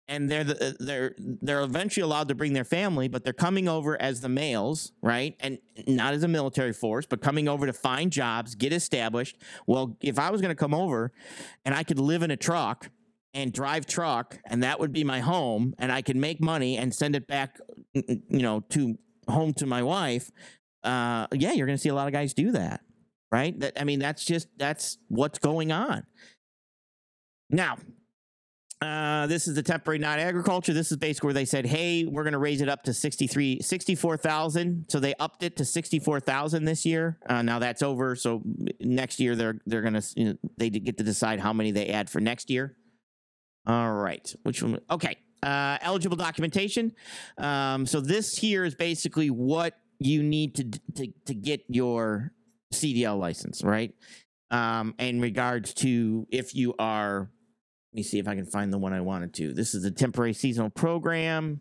and they're eventually allowed to bring their family, but they're coming over as the males, right? And not as a military force, but coming over to find jobs, get established. Well, if I was going to come over and I could live in a truck and drive truck, and that would be my home, and I can make money and send it back, you know, to home to my wife, yeah, you're going to see a lot of guys do that, right? I mean, that's what's going on. Now, this is the temporary non-agriculture. This is basically where they said, hey, we're going to raise it up to 64,000. So they upped it to 64,000 this year. Now that's over. So next year they're going to, you know, they get to decide how many they add for next year. All right. Which one? Okay. Eligible documentation. So this here is basically what you need to get your CDL license, right? In regards to if you are, let me see if I can find the one I wanted to. This is the temporary seasonal program.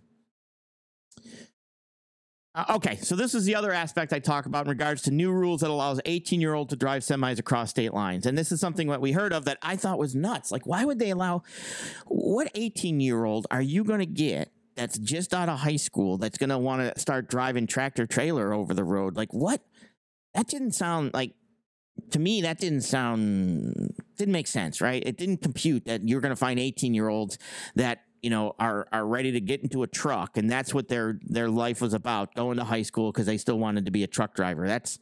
Okay, so this is the other aspect I talk about in regards to new rules that allows 18-year-old to drive semis across state lines. And this is something that we heard of that I thought was nuts. Like, why would they allow – what 18-year-old are you going to get that's just out of high school that's going to want to start driving tractor-trailer over the road? Like, what? That didn't sound like – to me, that didn't sound – didn't make sense, right? It didn't compute that you're going to find 18-year-olds that – you know, are ready to get into a truck, and that's what their life was about, going to high school because they still wanted to be a truck driver. That's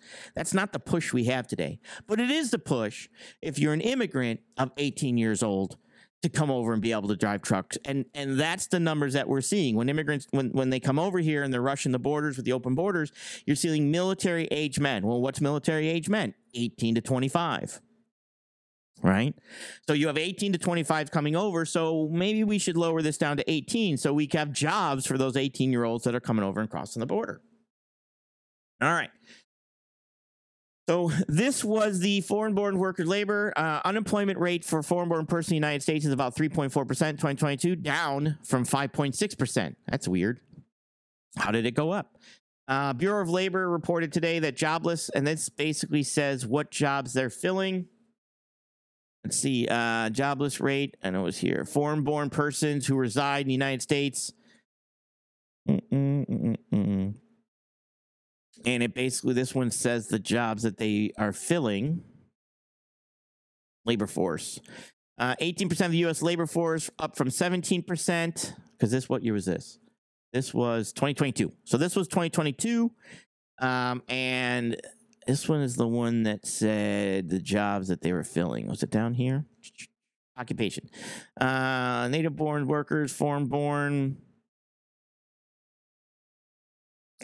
not the push we have today. But it is the push if you're an immigrant of 18 years old to come over and be able to drive trucks. And that's the numbers that we're seeing. When immigrants, when they come over here and they're rushing the borders with the open borders, you're seeing military-age men. Well, what's military-age men? 18 to 25. Right? So you have 18 to 25 coming over. So maybe we should lower this down to 18 so we have jobs for those 18-year-olds that are coming over and crossing the border. All right. So this was the foreign-born worker labor. Unemployment rate for foreign-born person in the United States is about 3.4% in 2022, down from 5.6%. That's weird. How did it go up? Bureau of Labor reported today that jobless, and this basically says what jobs they're filling. Let's see, jobless rate. I know it was here. Foreign-born persons who reside in the United States. And it basically, this one says the jobs that they are filling. Labor force. 18% of the U.S. labor force, up from 17%. Because this, what year was this? This was 2022. So this was 2022. And... this one is the one that said the jobs that they were filling. Was it down here? Occupation. Native-born workers, foreign-born.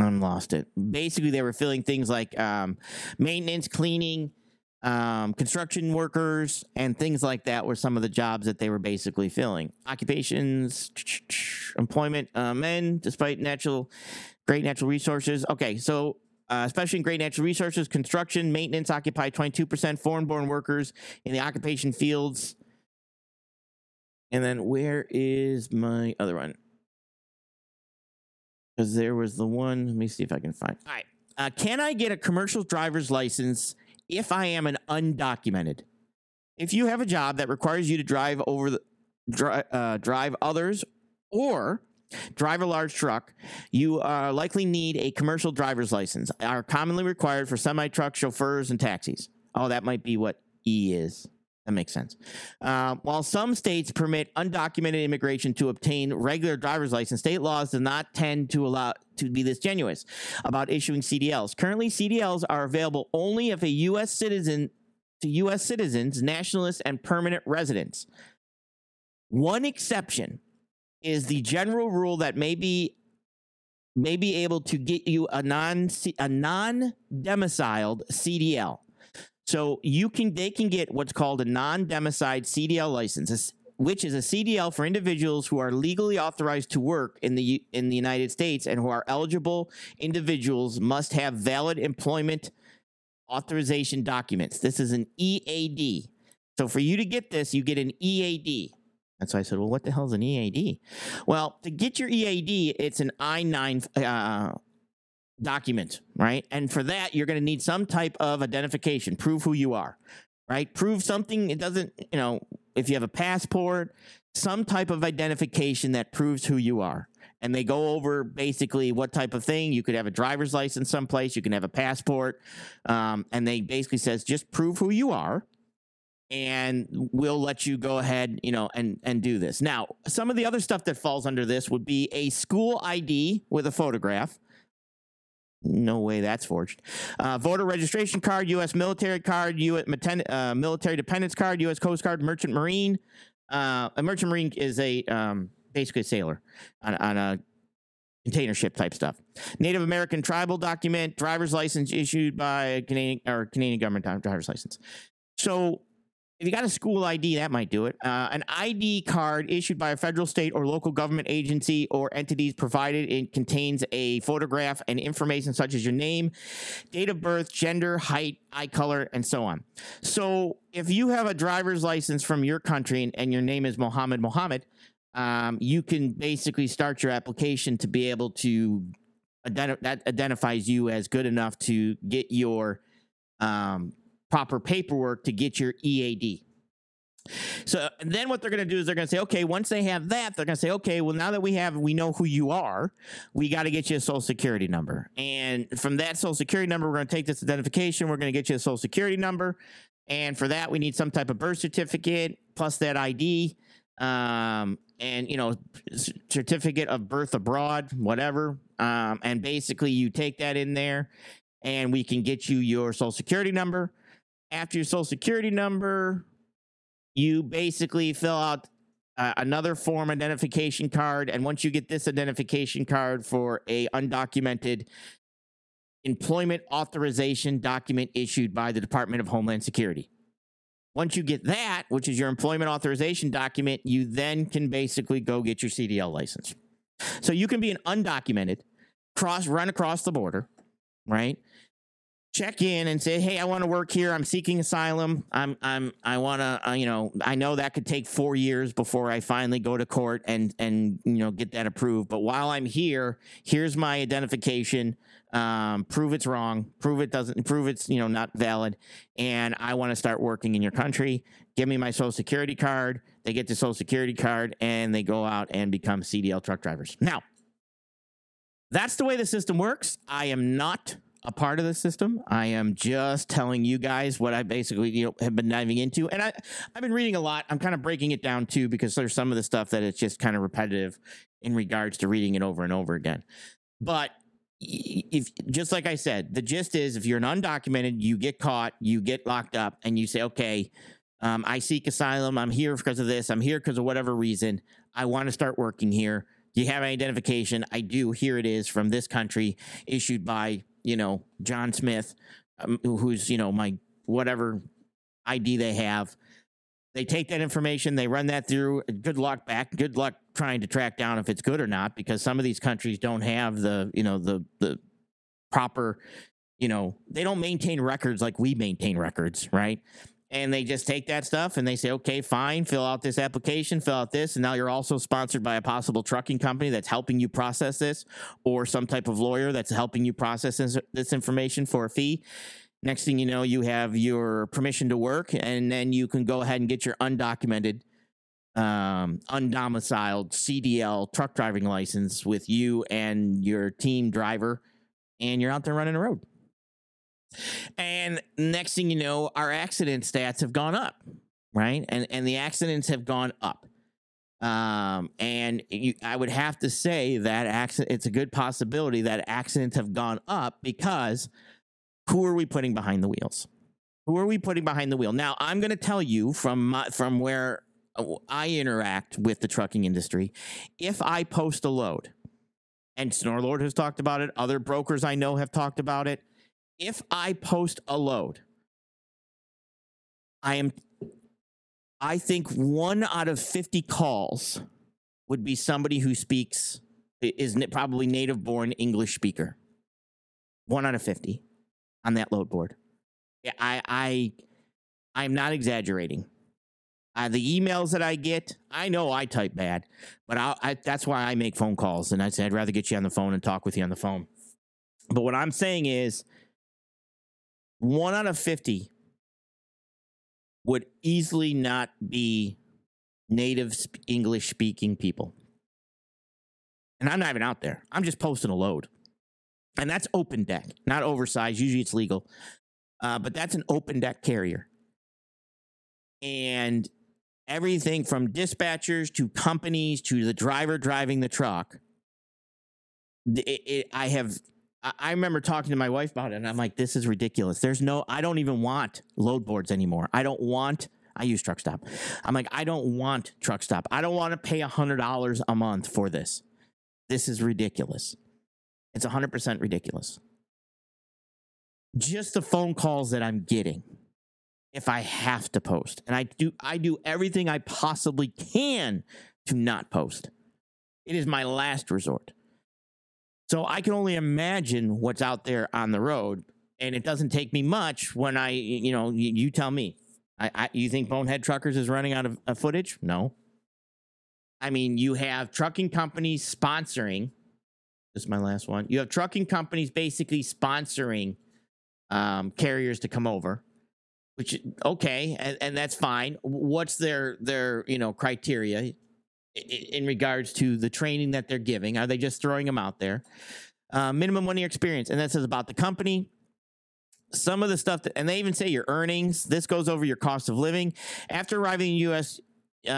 I'm lost it. Basically, they were filling things like maintenance, cleaning, construction workers, and things like that were some of the jobs that they were basically filling. Occupations, employment, men, despite great natural resources. Okay, so... especially in great natural resources, construction, maintenance occupy 22%, foreign-born workers in the occupation fields. And then where is my other one? Because there was the one. Let me see if I can find. All right. Can I get a commercial driver's license if I am an undocumented? If you have a job that requires you to drive others or... drive a large truck, you likely need a commercial driver's license. Are commonly required for semi-truck chauffeurs and taxis. Oh, that might be what E is. That makes sense. While some states permit undocumented immigration to obtain regular driver's license, state laws do not tend to allow to be this generous about issuing CDLs. Currently, CDLs are available only if a U.S. citizen to U.S. citizens, nationalists, and permanent residents. One exception is the general rule that may be able to get you a non-domiciled CDL. So they can get what's called a non-domiciled CDL license, which is a CDL for individuals who are legally authorized to work in the United States, and who are eligible individuals must have valid employment authorization documents. This is an EAD. So for you to get this, you get an EAD. That's why I said, well, what the hell is an EAD? Well, to get your EAD, it's an I-9 document, right? And for that, you're going to need some type of identification, prove who you are, right? Prove something. It doesn't, if you have a passport, some type of identification that proves who you are. And they go over basically what type of thing. You could have a driver's license someplace. You can have a passport. And they basically says, just prove who you are, and we'll let you go ahead, and do this. Now, some of the other stuff that falls under this would be a school ID with a photograph. No way that's forged. Voter registration card, U.S. military card, military dependence card, U.S. Coast Guard, Merchant Marine. A Merchant Marine is basically a sailor on a container ship type stuff. Native American tribal document, driver's license issued by a Canadian government driver's license. So if you got a school ID, that might do it. An ID card issued by a federal, state, or local government agency or entities, provided it contains a photograph and information such as your name, date of birth, gender, height, eye color, and so on. So if you have a driver's license from your country and your name is Mohammed Mohammed, you can basically start your application to be able to that identifies you as good enough to get your proper paperwork to get your EAD. So and then what they're going to do is they're going to say, okay, once they have that, they're going to say, okay, well, now that we know who you are, we got to get you a social security number. And from that social security number, we're going to take this identification. We're going to get you a social security number. And for that, we need some type of birth certificate plus that ID, and, certificate of birth abroad, whatever. And basically you take that in there and we can get you your social security number. After your social security number, you basically fill out another form identification card. And once you get this identification card for a undocumented employment authorization document issued by the Department of Homeland Security. Once you get that, which is your employment authorization document, you then can basically go get your CDL license. So you can be an undocumented, run across the border, right? Check in and say, hey, I want to work here. I'm seeking asylum. I know that could take 4 years before I finally go to court and get that approved. But while I'm here, here's my identification. Prove it's wrong. Prove it's, not valid. And I want to start working in your country. Give me my social security card. They get the social security card and they go out and become CDL truck drivers. Now, that's the way the system works. I am not a part of the system. I am just telling you guys what I basically have been diving into. And I've been reading a lot. I'm kind of breaking it down too, because there's some of the stuff that it's just kind of repetitive in regards to reading it over and over again. But if, just like I said, the gist is if you're an undocumented, you get caught, you get locked up and you say, okay, I seek asylum. I'm here because of this. I'm here because of whatever reason. I want to start working here. You have an identification. I do. Here it is from this country issued by John Smith, who's, my whatever ID they have. They take that information, they run that through. Good luck back. Good luck trying to track down if it's good or not, because some of these countries don't have the proper, they don't maintain records like we maintain records, right? And they just take that stuff and they say, okay, fine, fill out this application, fill out this. And now you're also sponsored by a possible trucking company that's helping you process this, or some type of lawyer that's helping you process this information for a fee. Next thing you know, you have your permission to work, and then you can go ahead and get your undocumented, undomiciled CDL truck driving license with you and your team driver, and you're out there running the road. And next thing you know, our accident stats have gone up, right? And the accidents have gone up. I would have to say that it's a good possibility that accidents have gone up, because who are we putting behind the wheels? Who are we putting behind the wheel? Now, I'm going to tell you from where I interact with the trucking industry, if I post a load, and Snorlord has talked about it, other brokers I know have talked about it, if I post a load, I think 1 out of 50 calls would be somebody who speaks, is probably native born English speaker. 1 out of 50 on that load board. Yeah, I'm not exaggerating. The emails that I get, I know I type bad, but that's why I make phone calls. And I said, I'd rather get you on the phone and talk with you on the phone. But what I'm saying is 1 out of 50 would easily not be native English speaking people. And I'm not even out there. I'm just posting a load. And that's open deck, not oversized. Usually it's legal. But that's an open deck carrier. And everything from dispatchers to companies to the driver driving the truck. I remember talking to my wife about it, and I'm like, this is ridiculous. I don't even want load boards anymore. I use Truck Stop. I'm like, I don't want Truck Stop. I don't want to pay $100 a month for this. This is ridiculous. It's 100% ridiculous. Just the phone calls that I'm getting. If I have to post, and I do everything I possibly can to not post. It is my last resort. So I can only imagine what's out there on the road, and it doesn't take me much when you tell me. You think Bonehead Truckers is running out of footage? No. I mean, you have trucking companies sponsoring. This is my last one. You have trucking companies basically sponsoring carriers to come over. Which, okay, and that's fine. What's their criteria in regards to the training that they're giving? Are they just throwing them out there? Minimum 1 year experience. And that says about the company. Some of the stuff, and they even say your earnings. This goes over your cost of living. After arriving in the U.S.,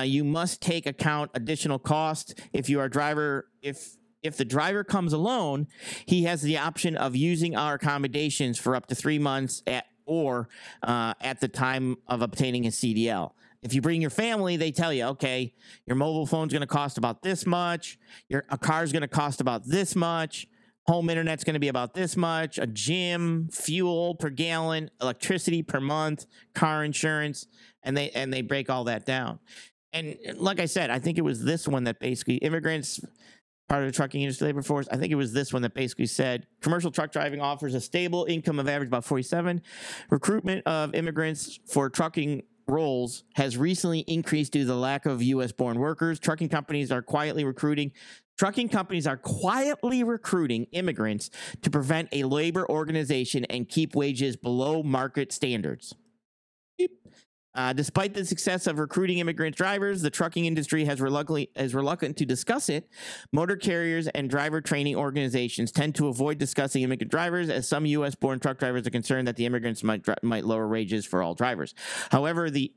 you must take account additional cost. If you are a driver, if the driver comes alone, he has the option of using our accommodations for up to 3 months at the time of obtaining a CDL. If you bring your family, they tell you, okay, your mobile phone's going to cost about this much. A car's going to cost about this much. Home internet's going to be about this much. A gym, fuel per gallon, electricity per month, car insurance, and they break all that down. And like I said, I think it was this one that basically immigrants, part of the trucking industry labor force. I think it was this one that basically said commercial truck driving offers a stable income of average about 47. Recruitment of immigrants for trucking roles has recently increased due to the lack of U.S. born workers. Trucking companies are quietly recruiting immigrants to prevent a labor organization and keep wages below market standards. Despite the success of recruiting immigrant drivers, the trucking industry is reluctant to discuss it. Motor carriers and driver training organizations tend to avoid discussing immigrant drivers, as some U.S.-born truck drivers are concerned that the immigrants might lower wages for all drivers. However, the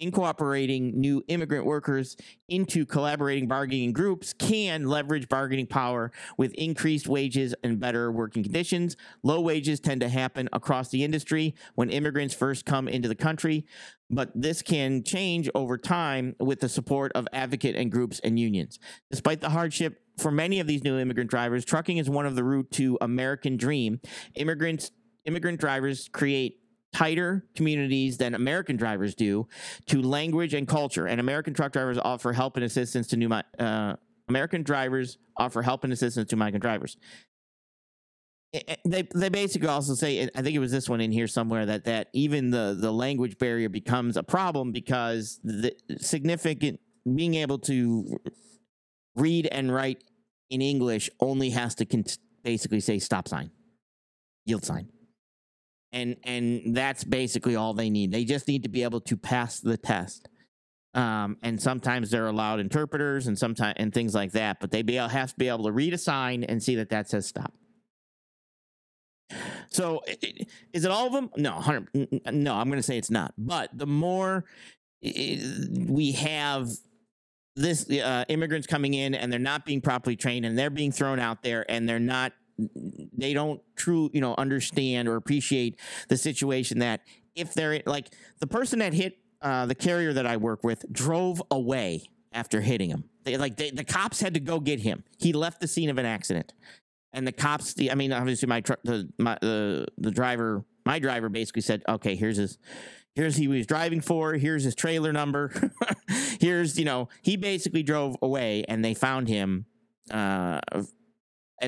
incorporating new immigrant workers into collaborating bargaining groups can leverage bargaining power with increased wages and better working conditions. Low wages tend to happen across the industry when immigrants first come into the country, but this can change over time with the support of advocate and groups and unions. Despite the hardship for many of these new immigrant drivers, trucking is one of the route to American dream. Immigrant drivers create tighter communities than American drivers do to language and culture. And American drivers offer help and assistance to migrant drivers. They basically also say, I think it was this one in here somewhere, that even the language barrier becomes a problem because the significant being able to read and write in English only has to basically say stop sign, yield sign. And that's basically all they need. They just need to be able to pass the test. And sometimes they're allowed interpreters and things like that. But they have to be able to read a sign and see that says stop. So is it all of them? No, I'm going to say it's not. But the more we have this immigrants coming in and they're not being properly trained and they're being thrown out there and they're not. They don't understand or appreciate the situation that if they're like the person that hit the carrier that I work with drove away after hitting him. The cops had to go get him. He left the scene of an accident, and the cops. Obviously my driver basically said, "Okay, here's his Here's who he was driving for. Here's his trailer number. Here's, you know, he basically drove away and they found him at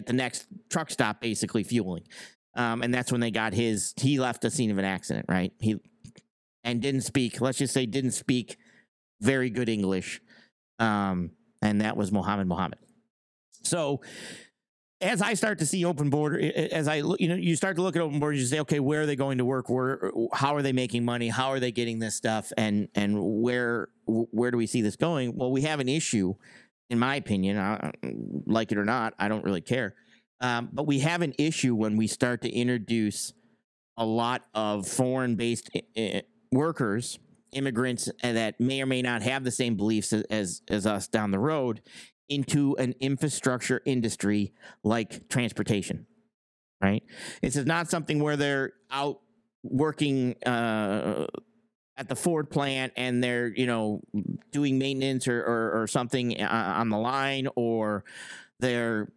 the next truck stop, basically fueling. And that's when they got his, he left the scene of an accident, right? And didn't speak, let's just say didn't speak very good English. And that was Mohammed Mohammed. So as I start to see open border, as I, you know, you start to look at open borders, you say, okay, where are they going to work? Where, how are they making money? How are they getting this stuff? And where do we see this going? Well, we have an issue, in my opinion, like it or not, I don't really care. But we have an issue when we start to introduce a lot of foreign-based workers, immigrants that may or may not have the same beliefs as us down the road into an infrastructure industry like transportation, right? This is not something where they're out working at the Ford plant and they're, you know, doing maintenance or something on the line, or they're,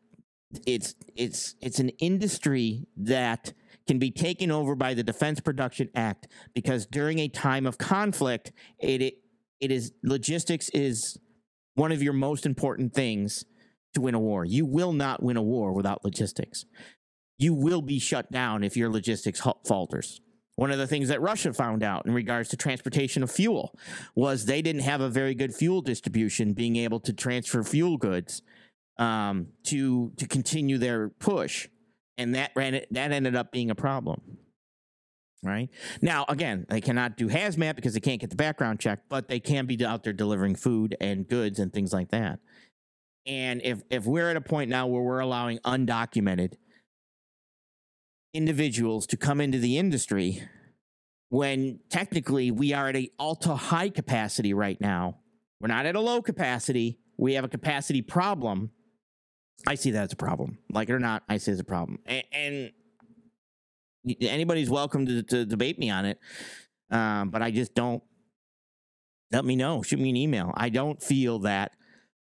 it's an industry that can be taken over by the Defense Production Act, because during a time of conflict, it is logistics is one of your most important things to win a war. You will not win a war without logistics. You will be shut down if your logistics falters. One of the things that Russia found out in regards to transportation of fuel was they didn't have a very good fuel distribution, being able to transfer fuel goods to continue their push. And that ended up being a problem, right? Now, again, they cannot do hazmat because they can't get the background check, but they can be out there delivering food and goods and things like that. And if we're at a point now where we're allowing undocumented individuals to come into the industry, when technically we are at an ultra-high capacity right now, we're not at a low capacity, we have a capacity problem. I see that as a problem. Like it or not, I see it as a problem. And anybody's welcome to debate me on it, but I just don't. Let me know. Shoot me an email. I don't feel that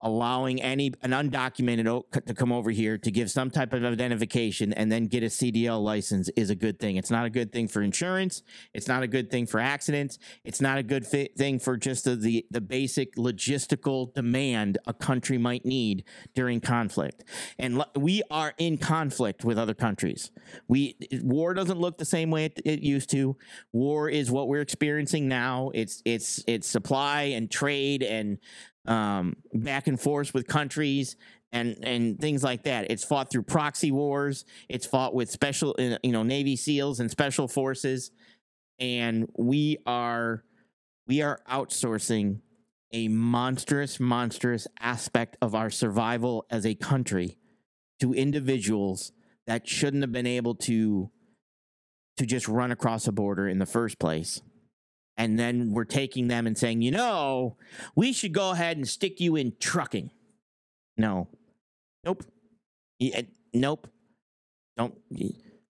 allowing an undocumented to come over here to give some type of identification and then get a CDL license is a good thing. It's not a good thing for insurance. It's not a good thing for accidents. It's not a good thing for just the basic logistical demand a country might need during conflict. And we are in conflict with other countries. War doesn't look the same way it used to. War is what we're experiencing now. It's supply and trade and back and forth with countries and things like that. It's fought through proxy wars. It's fought with special, you know, Navy SEALs and special forces. And we are outsourcing a monstrous aspect of our survival as a country to individuals that shouldn't have been able to just run across a border in the first place. And then we're taking them and saying, you know, we should go ahead and stick you in trucking. No. Nope. Yeah, nope. Don't.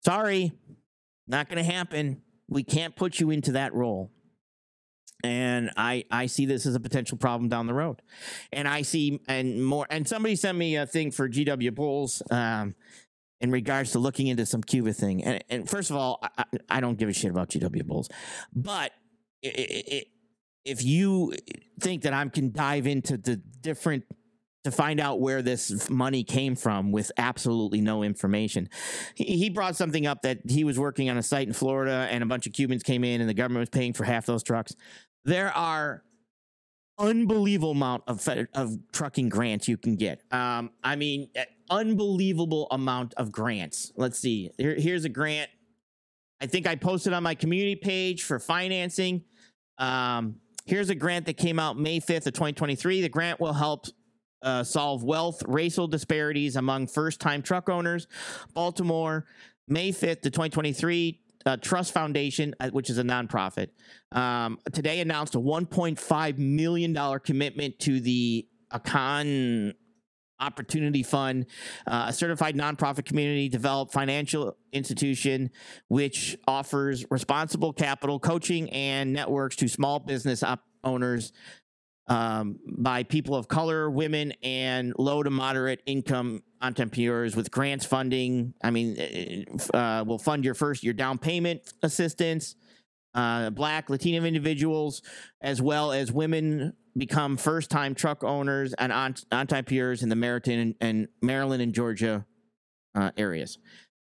Sorry. Not going to happen. We can't put you into that role. And I see this as a potential problem down the road. And I see and more. And somebody sent me a thing for GW Bulls in regards to looking into some Cuba thing. And first of all, I don't give a shit about GW Bulls. But if you think that I can dive into the different to find out where this money came from with absolutely no information, he brought something up that he was working on a site in Florida and a bunch of Cubans came in and the government was paying for half those trucks. There are unbelievable amount of trucking grants you can get. I mean, unbelievable amount of grants. Let's see. Here's a grant. I think I posted on my community page for financing. Here's a grant that came out May 5th of 2023. The grant will help solve wealth, racial disparities among first-time truck owners. Baltimore, May 5th of 2023, Trust Foundation, which is a nonprofit, today announced a $1.5 million commitment to the Akon Opportunity Fund, a certified nonprofit community developed financial institution which offers responsible capital coaching and networks to small business owners by people of color, women, and low to moderate income entrepreneurs with grants funding. I mean, will fund your down payment assistance, Black, Latino individuals, as well as women become first-time truck owners and entrepreneurs in the Maryland and Georgia areas.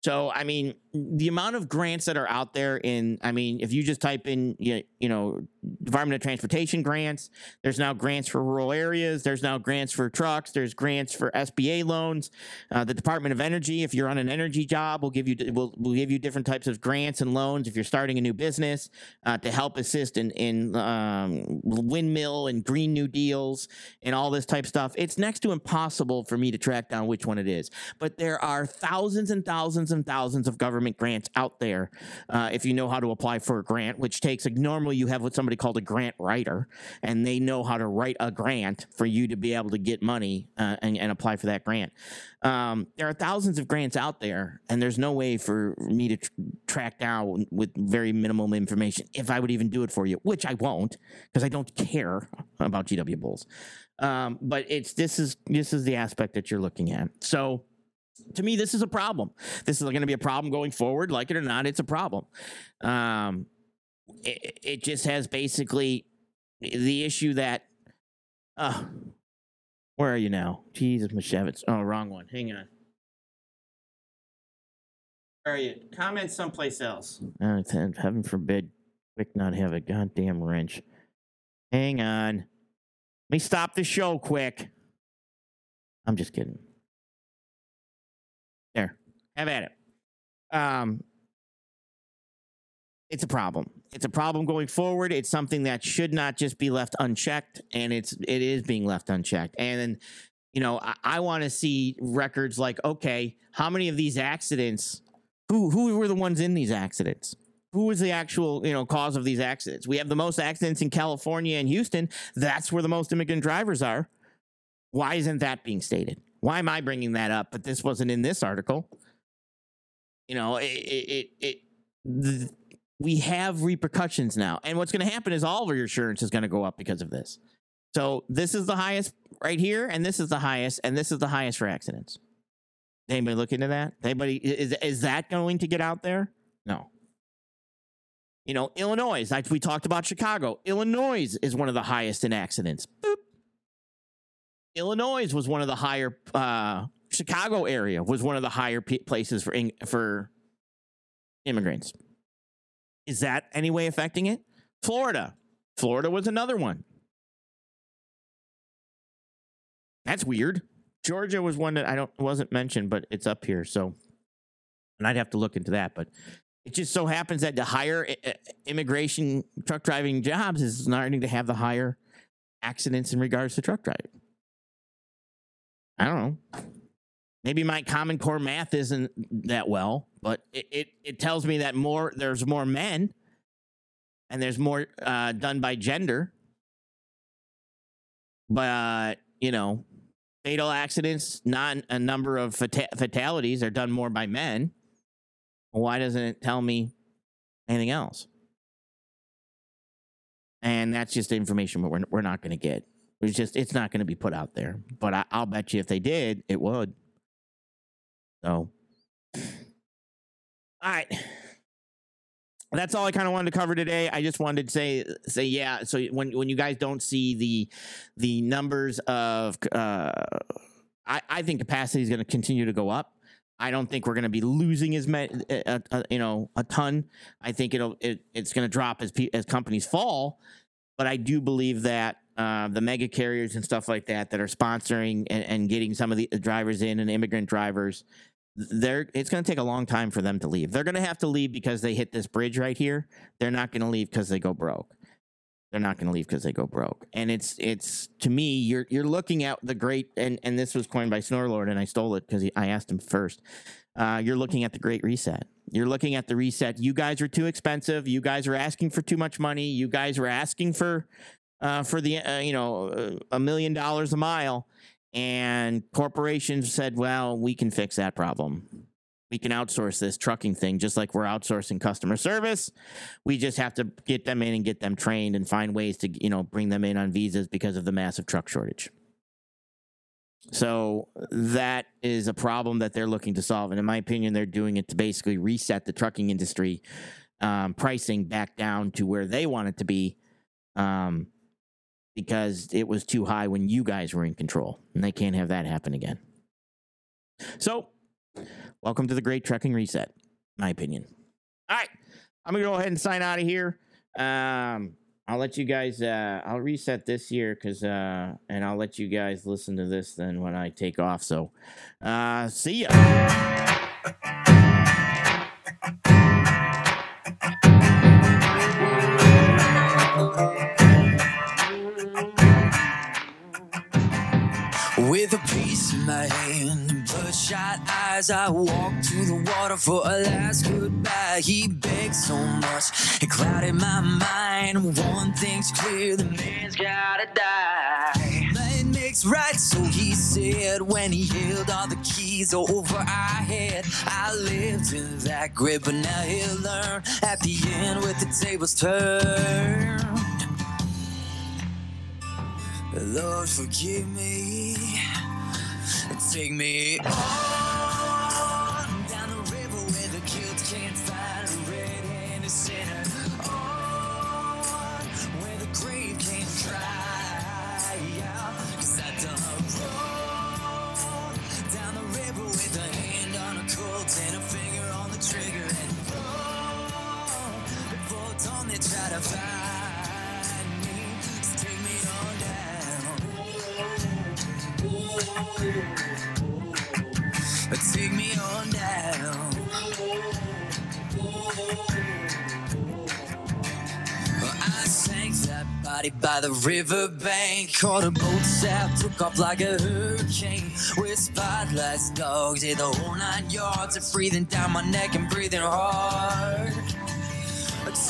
So, I mean, the amount of grants that are out there in, I mean, if you just type in, you know, Department of Transportation grants, there's now grants for rural areas. There's now grants for trucks. There's grants for SBA loans. The Department of Energy, if you're on an energy job, will give you different types of grants and loans. If you're starting a new business, to help assist in windmill and Green New Deals and all this type of stuff. It's next to impossible for me to track down which one it is, but there are thousands and thousands and thousands of government grants out there, if you know how to apply for a grant, which takes, like, normally you have what somebody called a grant writer, and they know how to write a grant for you to be able to get money and apply for that grant. There are thousands of grants out there, and there's no way for me to track down with very minimal information if I would even do it for you, which I won't, because I don't care about GW Bulls. But this is the aspect that you're looking at. So, to me, this is a problem. This is going to be a problem going forward. Like it or not, it's a problem. It just has basically the issue that where are you now? Jesus, Moshevitz. Oh, wrong one. Hang on. Where are you? Comment someplace else. Heaven forbid Quick not have a goddamn wrench. Hang on. Let me stop the show, Quick. I'm just kidding. There. Have at it. It's a problem. It's a problem going forward. It's something that should not just be left unchecked, and it is being left unchecked. And, you know, I want to see records like, okay, how many of these accidents, who were the ones in these accidents? Who was the actual, you know, cause of these accidents? We have the most accidents in California and Houston. That's where the most immigrant drivers are. Why isn't that being stated? Why am I bringing that up? But this wasn't in this article. You know, we have repercussions now. And what's going to happen is all of your insurance is going to go up because of this. So this is the highest right here, and this is the highest, and this is the highest for accidents. Anybody look into that? Anybody, is that going to get out there? No. You know, Illinois, like we talked about Chicago. Illinois is one of the highest in accidents. Boop. Illinois was one of the higher, Chicago area was one of the higher places for immigrants. Is that any way affecting it? Florida was another one. That's weird. Georgia was one that wasn't mentioned, but it's up here. So, and I'd have to look into that, but it just so happens that the higher immigration truck driving jobs is starting to have the higher accidents in regards to truck driving. I don't know. Maybe my Common Core math isn't that well, but it tells me that there's more men and there's more done by gender. But, you know, fatal accidents, not a number of fatalities are done more by men. Why doesn't it tell me anything else? And that's just information that we're not going to get. It's just, it's not going to be put out there, but I'll bet you if they did, it would. So, all right. That's all I kind of wanted to cover today. I just wanted to say, yeah. So when you guys don't see the numbers of, I think capacity is going to continue to go up. I don't think we're going to be losing as many, you know, a ton. I think it's going to drop as companies fall, but I do believe that the mega carriers and stuff like that are sponsoring and getting some of the drivers in and immigrant drivers, it's going to take a long time for them to leave. They're going to have to leave because they hit this bridge right here. They're not going to leave because they go broke. And it's to me, you're looking at the great, and this was coined by Snorlord, and I stole it because I asked him first. You're looking at the Great Reset. You're looking at the reset. You guys are too expensive. You guys are asking for too much money. You guys are asking for $1 million a mile, and corporations said, well, we can fix that problem. We can outsource this trucking thing, just like we're outsourcing customer service. We just have to get them in and get them trained and find ways to, you know, bring them in on visas because of the massive truck shortage. So that is a problem that they're looking to solve. And in my opinion, they're doing it to basically reset the trucking industry pricing back down to where they want it to be, because it was too high when you guys were in control, and they can't have that happen again. So, welcome to the Great Trucking Reset, my opinion. All right, I'm going to go ahead and sign out of here. I'll let you guys, I'll reset this year because, and I'll let you guys listen to this then when I take off. So, see ya. With a piece in my hand and bloodshot eyes, I walk to the water for a last goodbye. He begged so much, it clouded my mind. One thing's clear, the man's gotta die. Man makes right, so he said, when he held all the keys over our head. I lived in that grip, but now he'll learn. At the end, with the tables turned. Lord, forgive me, take me on down the river where the guilt can't find a red-handed sinner, on where the grave can't cry out, 'cause I done rolled down the river with a hand on a Colt and a finger on the trigger, and oh, before dawn they try to find me, so take me on down. Take me on down. I sank that body by the riverbank. Caught a boat sap, took off like a hurricane. With spotlights, dogs, hit the whole 9 yards. It's breathing down my neck and breathing hard.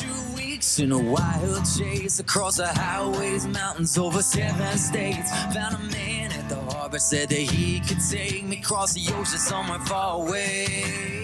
2 weeks in a wild chase across the highways, mountains, over 7 states. Found a man at the harbor, said that he could take me across the ocean somewhere far away.